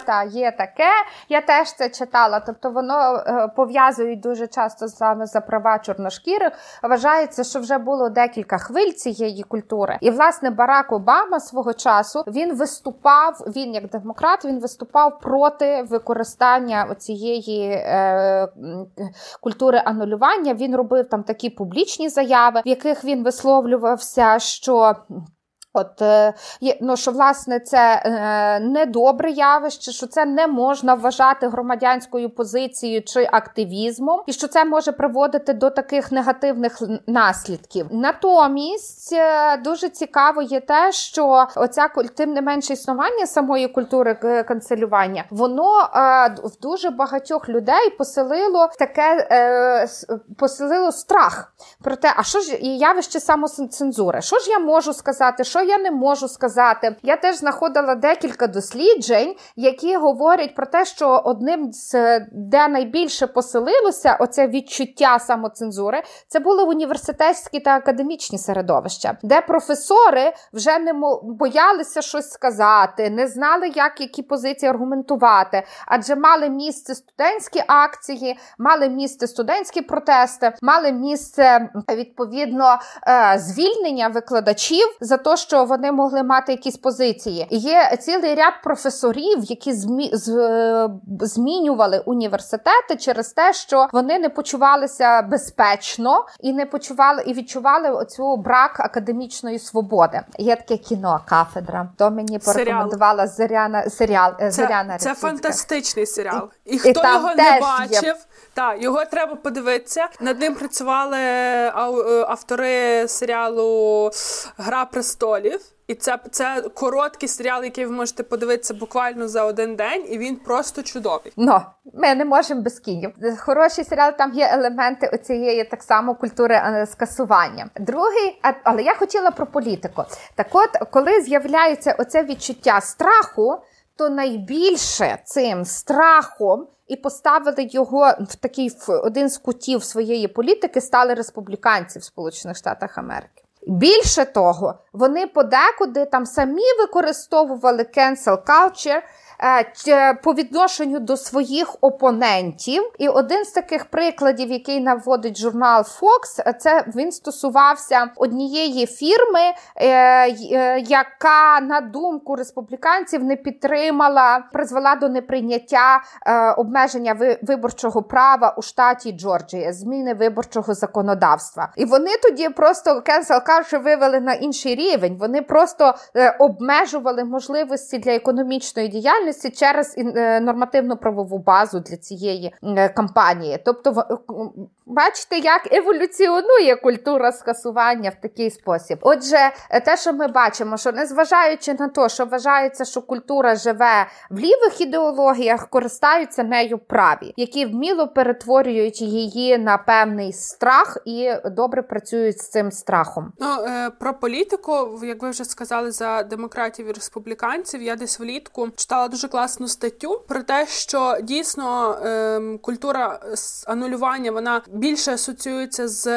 Та, є таке. Я теж це читала. Тобто воно пов'язують дуже часто саме за права чорношкірих. Вважається, що вже було декілька хвиль цієї культури. І, власне, Барак Обама свого часу, він як демократ виступав проти використання цієї культури анулювання. Він робив там такі публічні заяви, в яких він висловлювався, що... що, власне, це недобре явище, що це не можна вважати громадянською позицією чи активізмом, і що це може приводити до таких негативних наслідків. Натомість дуже цікаво є те, що тим не менше існування самої культури канцелювання, воно в дуже багатьох людей поселило страх про те, а що ж явище самоцензури, що ж я можу сказати, що я не можу сказати. Я теж знаходила декілька досліджень, які говорять про те, що де найбільше поселилося оце відчуття самоцензури, це були університетські та академічні середовища, де професори вже не боялися щось сказати, не знали, які позиції аргументувати, адже мали місце студентські акції, мали місце студентські протести, мали місце, відповідно, звільнення викладачів за те, що вони могли мати якісь позиції. Є цілий ряд професорів, які змінювали університети через те, що вони не почувалися безпечно і відчували оцю брак академічної свободи. Є таке кіно «Кафедра». То мені порекомендувала Зоряна Рецицька. Це фантастичний серіал. І хто його не бачив, його треба подивитися. Над ним працювали автори серіалу «Гра престолів». І це короткий серіал, який ви можете подивитися буквально за один день, і він просто чудовий. Ми не можемо без кінів. Хороший серіал, там є елементи оцієї так само культури скасування. Другий, але я хотіла про політику. Так от, коли з'являється оце відчуття страху, то найбільше цим страхом і поставили його в один з кутів своєї політики стали республіканці в Сполучених Штатах Америки. Більше того, вони подекуди там самі використовували cancel culture по відношенню до своїх опонентів. І один з таких прикладів, який наводить журнал Fox, це він стосувався однієї фірми, яка, на думку республіканців, не підтримала, призвела до неприйняття обмеження виборчого права у штаті Джорджія, зміни виборчого законодавства. І вони тоді просто cancel culture вивели на інший рівень. Вони просто обмежували можливості для економічної діяльності можливості через нормативно-правову базу для цієї кампанії. Тобто, бачите, як еволюціонує культура скасування в такий спосіб. Отже, те, що ми бачимо, що незважаючи на те, що вважається, що культура живе в лівих ідеологіях, користаються нею праві, які вміло перетворюють її на певний страх і добре працюють з цим страхом. Ну, про політику, як ви вже сказали, за демократів і республіканців, я десь влітку читала дуже класну статтю про те, що дійсно культура анулювання, вона більше асоціюється з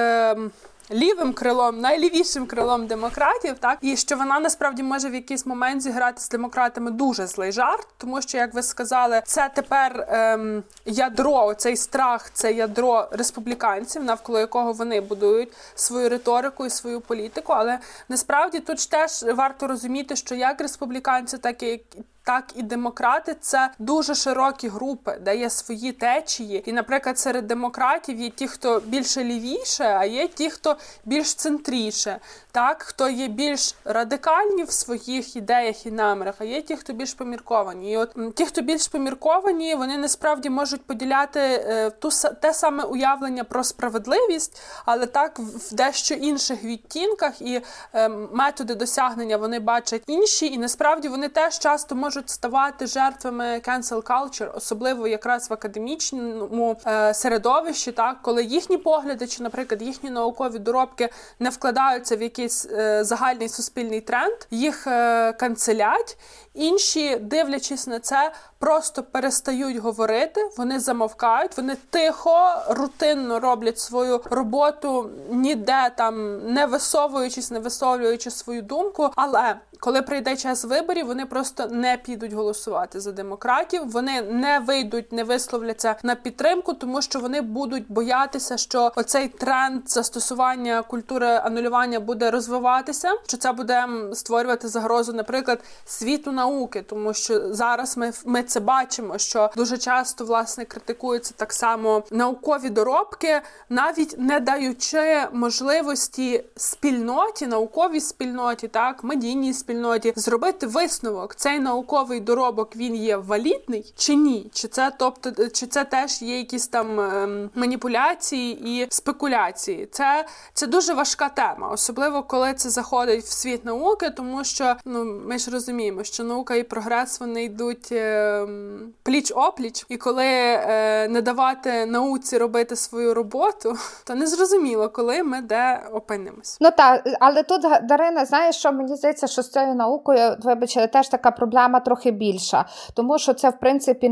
лівим крилом, найлівішим крилом демократів, так? І що вона насправді може в якийсь момент зіграти з демократами дуже злий жарт, тому що, як ви сказали, це тепер ядро, цей страх, це ядро республіканців, навколо якого вони будують свою риторику і свою політику, але насправді тут ж теж варто розуміти, що як республіканці, так і демократи – це дуже широкі групи, де є свої течії. І, наприклад, серед демократів є ті, хто більше лівіше, а є ті, хто більш центріше, так? Хто є більш радикальні в своїх ідеях і намірах, а є ті, хто більш помірковані. І от ті, хто більш помірковані, вони насправді можуть поділяти те саме уявлення про справедливість, але так в дещо інших відтінках, і методи досягнення вони бачать інші, і насправді вони теж часто можуть ставати жертвами cancel culture, особливо якраз в академічному середовищі, так, коли їхні погляди чи, наприклад, їхні наукові доробки не вкладаються в якийсь загальний суспільний тренд, їх канцелять. Інші, дивлячись на це, просто перестають говорити, вони замовкають, вони тихо, рутинно роблять свою роботу, ніде там не висовуючись, не висловлюючи свою думку, але коли прийде час виборів, вони просто не підуть голосувати за демократів, вони не вийдуть, не висловляться на підтримку, тому що вони будуть боятися, що оцей тренд застосування культури анулювання буде розвиватися, що це буде створювати загрозу, наприклад, світу науки, тому що зараз ми це бачимо, що дуже часто, власне, критикуються так само наукові доробки, навіть не даючи можливості спільноті, науковій спільноті, так, медійній спільноті, зробити висновок, цей науковий доробок, він є валідний чи ні? Чи це теж є якісь там маніпуляції і спекуляції? Це дуже важка тема, особливо коли це заходить в світ науки, тому що, ми ж розуміємо, що наука і прогрес, вони йдуть пліч-опліч, і коли не давати науці робити свою роботу, то незрозуміло, коли ми де опинимось. Ну так, але тут, Дарина, знаєш, що мені здається, що з цією наукою, вибачте, теж така проблема трохи більша, тому що це, в принципі,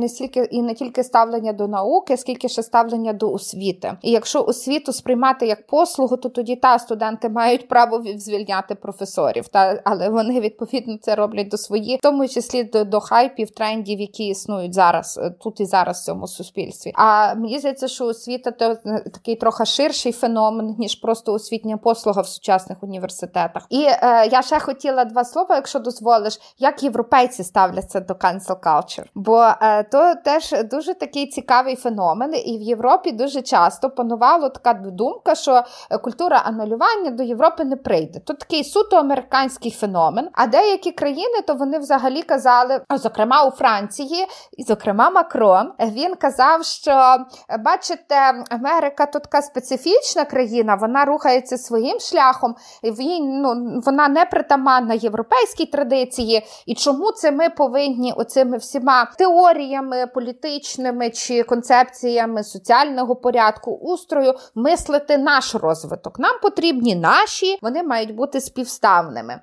не тільки ставлення до науки, скільки ще ставлення до освіти. І якщо освіту сприймати як послугу, то тоді студенти мають право звільняти професорів, але вони, відповідно, це роблять до своїх, в тому числі до хайпів, трендів, які існують зараз, тут і зараз в цьому суспільстві. А мені здається, що освіта – це такий трохи ширший феномен, ніж просто освітня послуга в сучасних університетах. І я ще хотіла два слова, якщо дозволиш, як європейці ставляться до cancel culture. Бо то теж дуже такий цікавий феномен, і в Європі дуже часто панувала така думка, що культура анулювання до Європи не прийде. То такий суто американський феномен, а деякі країни, то вони взагалі казали, зокрема у Франції, і зокрема Макрон, він казав, що, бачите, Америка то така специфічна країна, вона рухається своїм шляхом, вона не притаманна європейській традиції, і чому це ми повинні оцими всіма теоріями політичними чи концепціями соціального порядку, устрою мислити наш розвиток. Нам потрібні наші, вони мають бути співставними.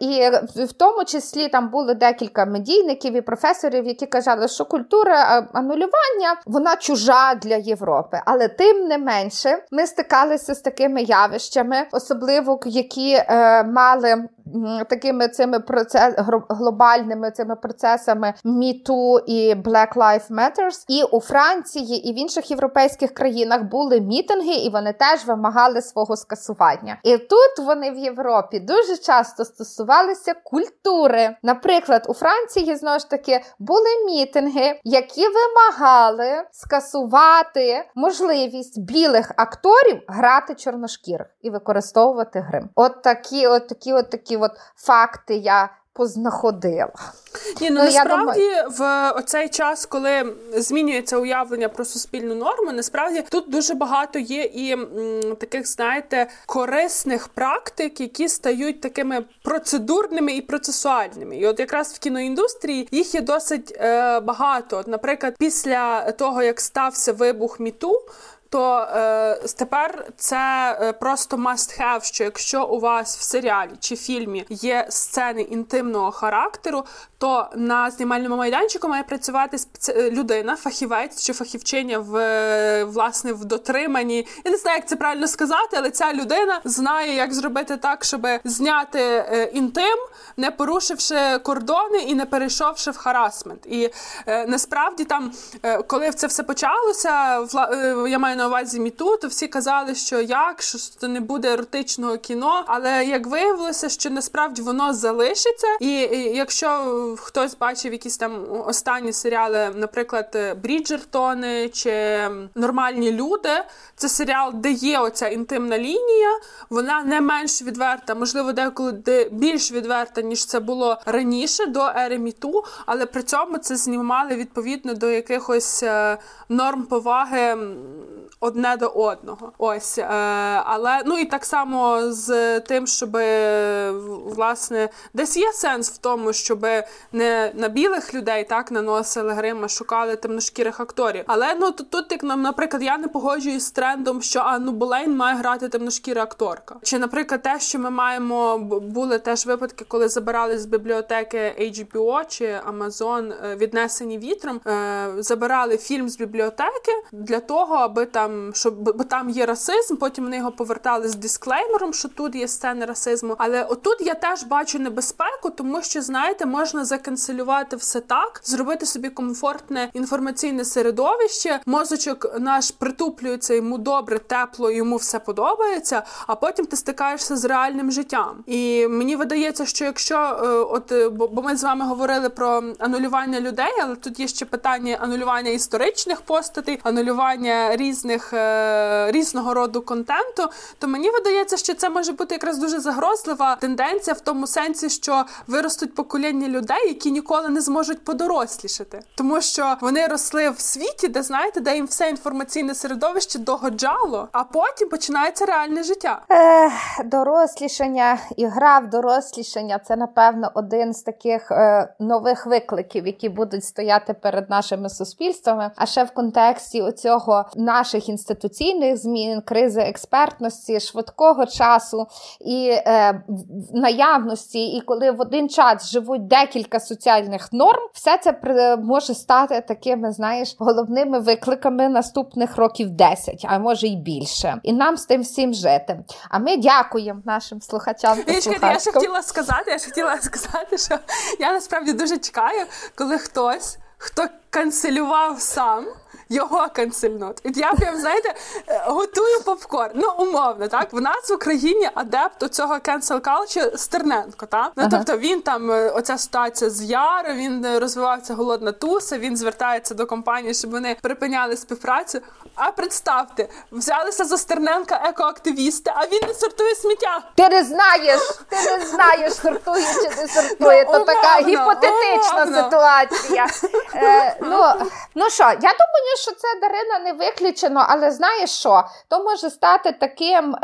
І в тому числі там були декілька медійників і професорів, які казали, що культура анулювання, вона чужа для Європи. Але тим не менше, ми стикалися з такими явищами, особливо які мали такими цими глобальними цими процесами MeToo і Black Lives Matters. І у Франції, і в інших європейських країнах були мітинги, і вони теж вимагали свого скасування. І тут вони в Європі дуже часто стосувалися культури. Наприклад, у Франції, знову ж таки, були мітинги, які вимагали скасувати можливість білих акторів грати чорношкірих і використовувати грим. От такі факти я познаходила. Ні, ну, насправді в оцей час, коли змінюється уявлення про суспільну норму, насправді тут дуже багато є і таких, знаєте, корисних практик, які стають такими процедурними і процесуальними. І от якраз в кіноіндустрії їх є досить багато. От, наприклад, після того, як стався вибух MeToo, то тепер це просто must have, що якщо у вас в серіалі чи фільмі є сцени інтимного характеру, то на знімальному майданчику має працювати людина, фахівець чи фахівчиня в, власне, в дотриманні. Я не знаю, як це правильно сказати, але ця людина знає, як зробити так, щоб зняти інтим, не порушивши кордони і не перейшовши в харасмент. І насправді там, коли це все почалося, я маю на увазі MeToo, то всі казали, що як, що це не буде еротичного кіно, але як виявилося, що насправді воно залишиться, і якщо хтось бачив якісь там останні серіали, наприклад, «Бріджертони» чи «Нормальні люди», це серіал, де є оця інтимна лінія, вона не менш відверта, можливо, деколи більш відверта, ніж це було раніше, до ери MeToo, але при цьому це знімали відповідно до якихось норм поваги одне до одного. Ось. Але, ну і так само з тим, щоб, власне, десь є сенс в тому, щоб не на білих людей так наносили грим, а шукали темношкірих акторів. Але, ну, тут, наприклад, я не погоджуюсь з трендом, що Анну Болейн має грати темношкіра акторка. Чи, наприклад, те, що ми маємо, були теж випадки, коли забирали з бібліотеки HBO чи Amazon «Віднесені вітром», забирали фільм з бібліотеки для того, аби там, бо там є расизм, потім вони його повертали з дисклеймером, що тут є сцени расизму. Але отут я теж бачу небезпеку, тому що, знаєте, можна заканцелювати все так, зробити собі комфортне інформаційне середовище, мозочок наш притуплюється, йому добре, тепло, йому все подобається, а потім ти стикаєшся з реальним життям. І мені видається, що якщо, бо ми з вами говорили про анулювання людей, але тут є ще питання анулювання історичних постатей, анулювання різного роду контенту, то мені видається, що це може бути якраз дуже загрозлива тенденція в тому сенсі, що виростуть покоління людей, які ніколи не зможуть подорослішати. Тому що вони росли в світі, де, знаєте, де їм все інформаційне середовище догоджало, а потім починається реальне життя. Дорослішання і гра в дорослішання – це, напевно, один з таких нових викликів, які будуть стояти перед нашими суспільствами. А ще в контексті оцього наших інституційних змін, кризи експертності, швидкого часу і наявності, і коли в один час живуть декілька соціальних норм, все це може стати такими, знаєш, головними викликами наступних років 10, а може й більше. І нам з тим всім жити. А ми дякуємо нашим слухачам та слухачкам. Я ще хотіла сказати, що я насправді дуже чекаю, коли хтось, хто канцелював сам, його канцельнуть. І я прям, знаєте, готую попкорн. Ну, умовно, так? В нас в Україні адепт у цього Cancel Culture Стерненко, так? Ну, тобто він там, оця ситуація з Яро, він розвивався голодна туса, він звертається до компанії, щоб вони припиняли співпрацю. А представте, взялися за Стерненка екоактивісти, а він не сортує сміття. Ти не знаєш, сортує чи не сортує. Ну, то така гіпотетична ситуація. Ну що, я думаю, що це, Дарина, не виключено, але знаєш що? То може стати таким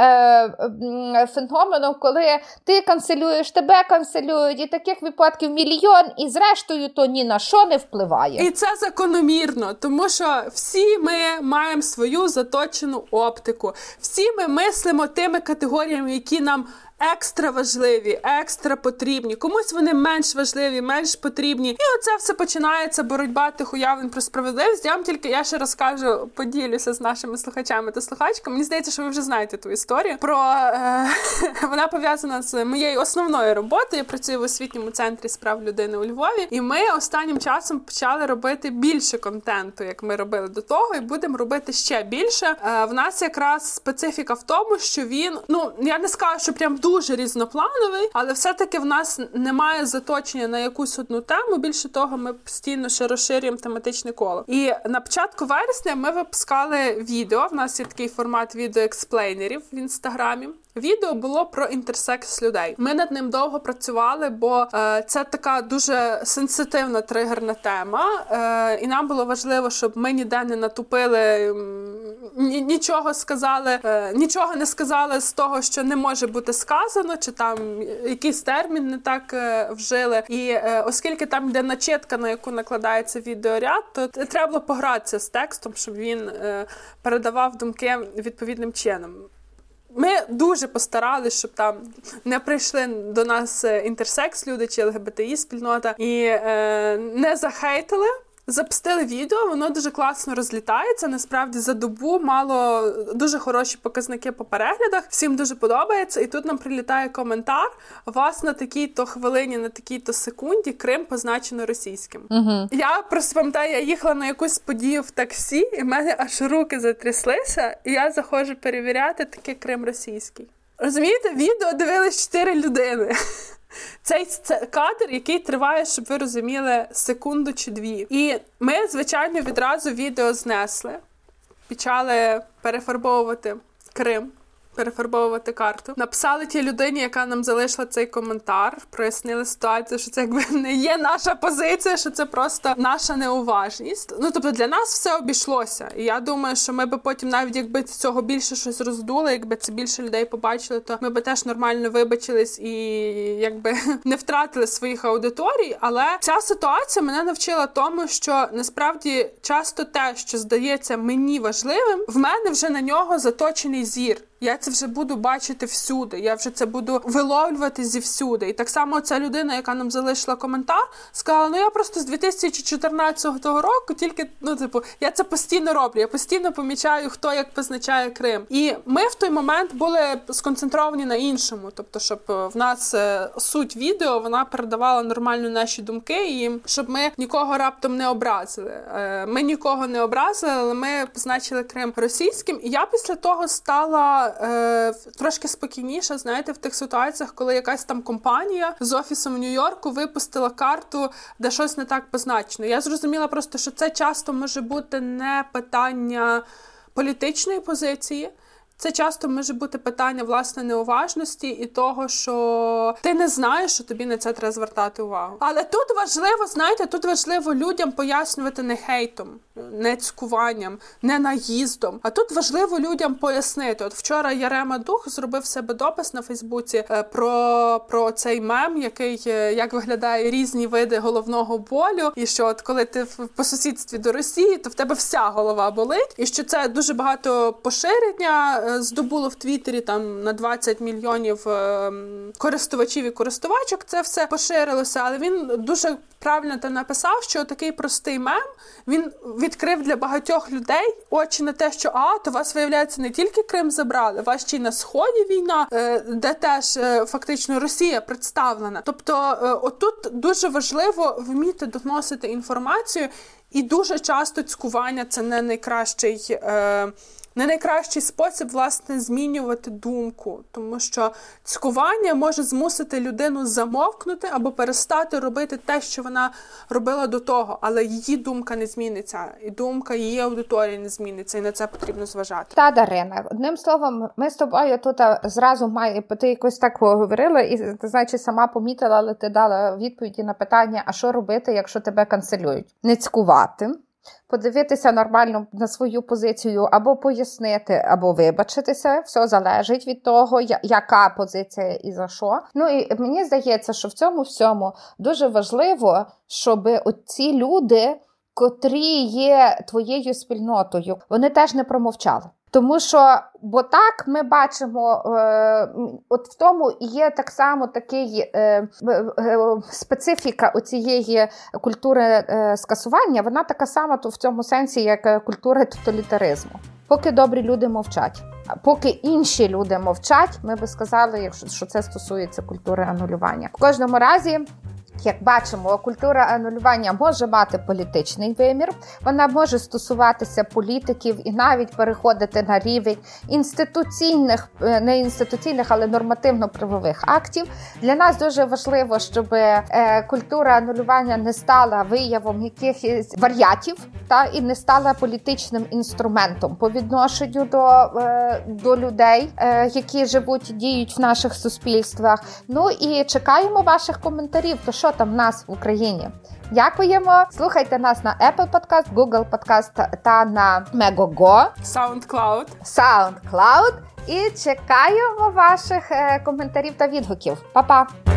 феноменом, коли ти канцелюєш, тебе канцелюють, і таких випадків мільйон, і зрештою то ні на що не впливає. І це закономірно, тому що всі ми маємо свою заточену оптику, всі ми мислимо тими категоріями, які нам екстра важливі, екстра потрібні. Комусь вони менш важливі, менш потрібні. І оце все починається боротьба тих уявлень про справедливість. Я ще розкажу, поділюся з нашими слухачами та слухачками. Мені здається, що ви вже знаєте ту історію. Вона пов'язана з моєю основною роботою. Я працюю в освітньому центрі справ людини у Львові. І ми останнім часом почали робити більше контенту, як ми робили до того, і будемо робити ще більше. В нас якраз специфіка в тому, що він, я не скажу, що прям дуже різноплановий, але все-таки в нас немає заточення на якусь одну тему. Більше того, ми постійно ще розширюємо тематичне коло. І на початку вересня ми випускали відео. В нас є такий формат відеоексплейнерів в Інстаграмі. Відео було про інтерсекс людей. Ми над ним довго працювали, бо це така дуже сенситивна тригерна тема. І нам було важливо, щоб ми ніде не натупили, нічого не сказали з того, що не може бути сказано, чи там якийсь термін не так вжили. І оскільки там йде начитка, на яку накладається відеоряд, то треба було погратися з текстом, щоб він передавав думки відповідним чином. Ми дуже постаралися, щоб там не прийшли до нас інтерсекс-люди чи ЛГБТІ-спільнота і не захейтили. Запустили відео, воно дуже класно розлітається, насправді за добу мало дуже хороші показники по переглядах, всім дуже подобається, і тут нам прилітає коментар: вас на такій-то хвилині, на такій-то секунді Крим позначено російським. Угу. Я просто пам'ятаю, я їхала на якусь подію в таксі, і в мене аж руки затряслися, і я заходжу перевіряти, таке Крим російський. Розумієте, відео дивились 4 людини. Це кадр, який триває, щоб ви розуміли, секунду чи дві. І ми, звичайно, відразу відео знесли, почали перефарбовувати Крим, перефарбовувати карту. Написали тій людині, яка нам залишила цей коментар, прояснили ситуацію, що це якби не є наша позиція, що це просто наша неуважність. Ну, тобто для нас все обійшлося. І я думаю, що ми би потім, навіть якби цього більше щось роздули, якби це більше людей побачили, то ми би теж нормально вибачились і якби не втратили своїх аудиторій. Але ця ситуація мене навчила тому, що насправді часто те, що здається мені важливим, в мене вже на нього заточений зір. Я це вже буду бачити всюди, я вже це буду виловлювати зівсюди. І так само ця людина, яка нам залишила коментар, сказала: ну я просто з 2014 року тільки, я це постійно роблю, я постійно помічаю, хто як позначає Крим. І ми в той момент були сконцентровані на іншому, тобто, щоб в нас суть відео, вона передавала нормально наші думки, і щоб ми нікого раптом не образили. Ми нікого не образили, але ми позначили Крим російським, і я після того стала трошки спокійніше, знаєте, в тих ситуаціях, коли якась там компанія з офісом в Нью-Йорку випустила карту, де щось не так позначено. Я зрозуміла просто, що це часто може бути не питання політичної позиції, це часто може бути питання, власне, неуважності і того, що ти не знаєш, що тобі на це треба звертати увагу. Але тут важливо, знаєте, тут важливо людям пояснювати не хейтом, не цькуванням, не наїздом, а тут важливо людям пояснити. От вчора Ярема Дух зробив себе допис на Фейсбуці про цей мем, який, як виглядає різні види головного болю, і що от коли ти по сусідстві до Росії, то в тебе вся голова болить, і що це дуже багато поширення здобуло в Твіттері там на 20 мільйонів користувачів і користувачок, це все поширилося, але він дуже правильно там написав, що такий простий мем, він відкрив для багатьох людей очі на те, що то вас, виявляється, не тільки Крим забрали, вас ще й на Сході війна, де теж фактично Росія представлена. Тобто отут дуже важливо вміти доносити інформацію, і дуже часто цькування – це не найкращий спосіб, власне, змінювати думку, тому що цькування може змусити людину замовкнути або перестати робити те, що вона робила до того, але її думка не зміниться, і думка її аудиторії не зміниться, і на це потрібно зважати. Та, Дарина, одним словом, ми з тобою тут зразу ти якось так говорила, і ти, значить, сама помітила, але ти дала відповіді на питання, а що робити, якщо тебе канцелюють? Не цькувати. Подивитися нормально на свою позицію, або пояснити, або вибачитися. Все залежить від того, яка позиція і за що. Ну і мені здається, що в цьому всьому дуже важливо, щоб оці люди, котрі є твоєю спільнотою, вони теж не промовчали. Тому що, бо так ми бачимо, от в тому є так само такий специфіка оцієї культури скасування, вона така сама в цьому сенсі, як культура тоталітаризму. Поки добрі люди мовчать, поки інші люди мовчать, ми би сказали, що це стосується культури анулювання. В кожному разі, Як бачимо, культура анулювання може мати політичний вимір, вона може стосуватися політиків і навіть переходити на рівень інституційних, не інституційних, але нормативно-правових актів. Для нас дуже важливо, щоб культура анулювання не стала виявом якихось варіатів і не стала політичним інструментом по відношенню до людей, які живуть і діють в наших суспільствах. Ну і чекаємо ваших коментарів, то що там в нас в Україні. Дякуємо. Слухайте нас на Apple Podcast, Google Podcast та на Megogo, SoundCloud. І чекаємо ваших коментарів та відгуків. Па-па!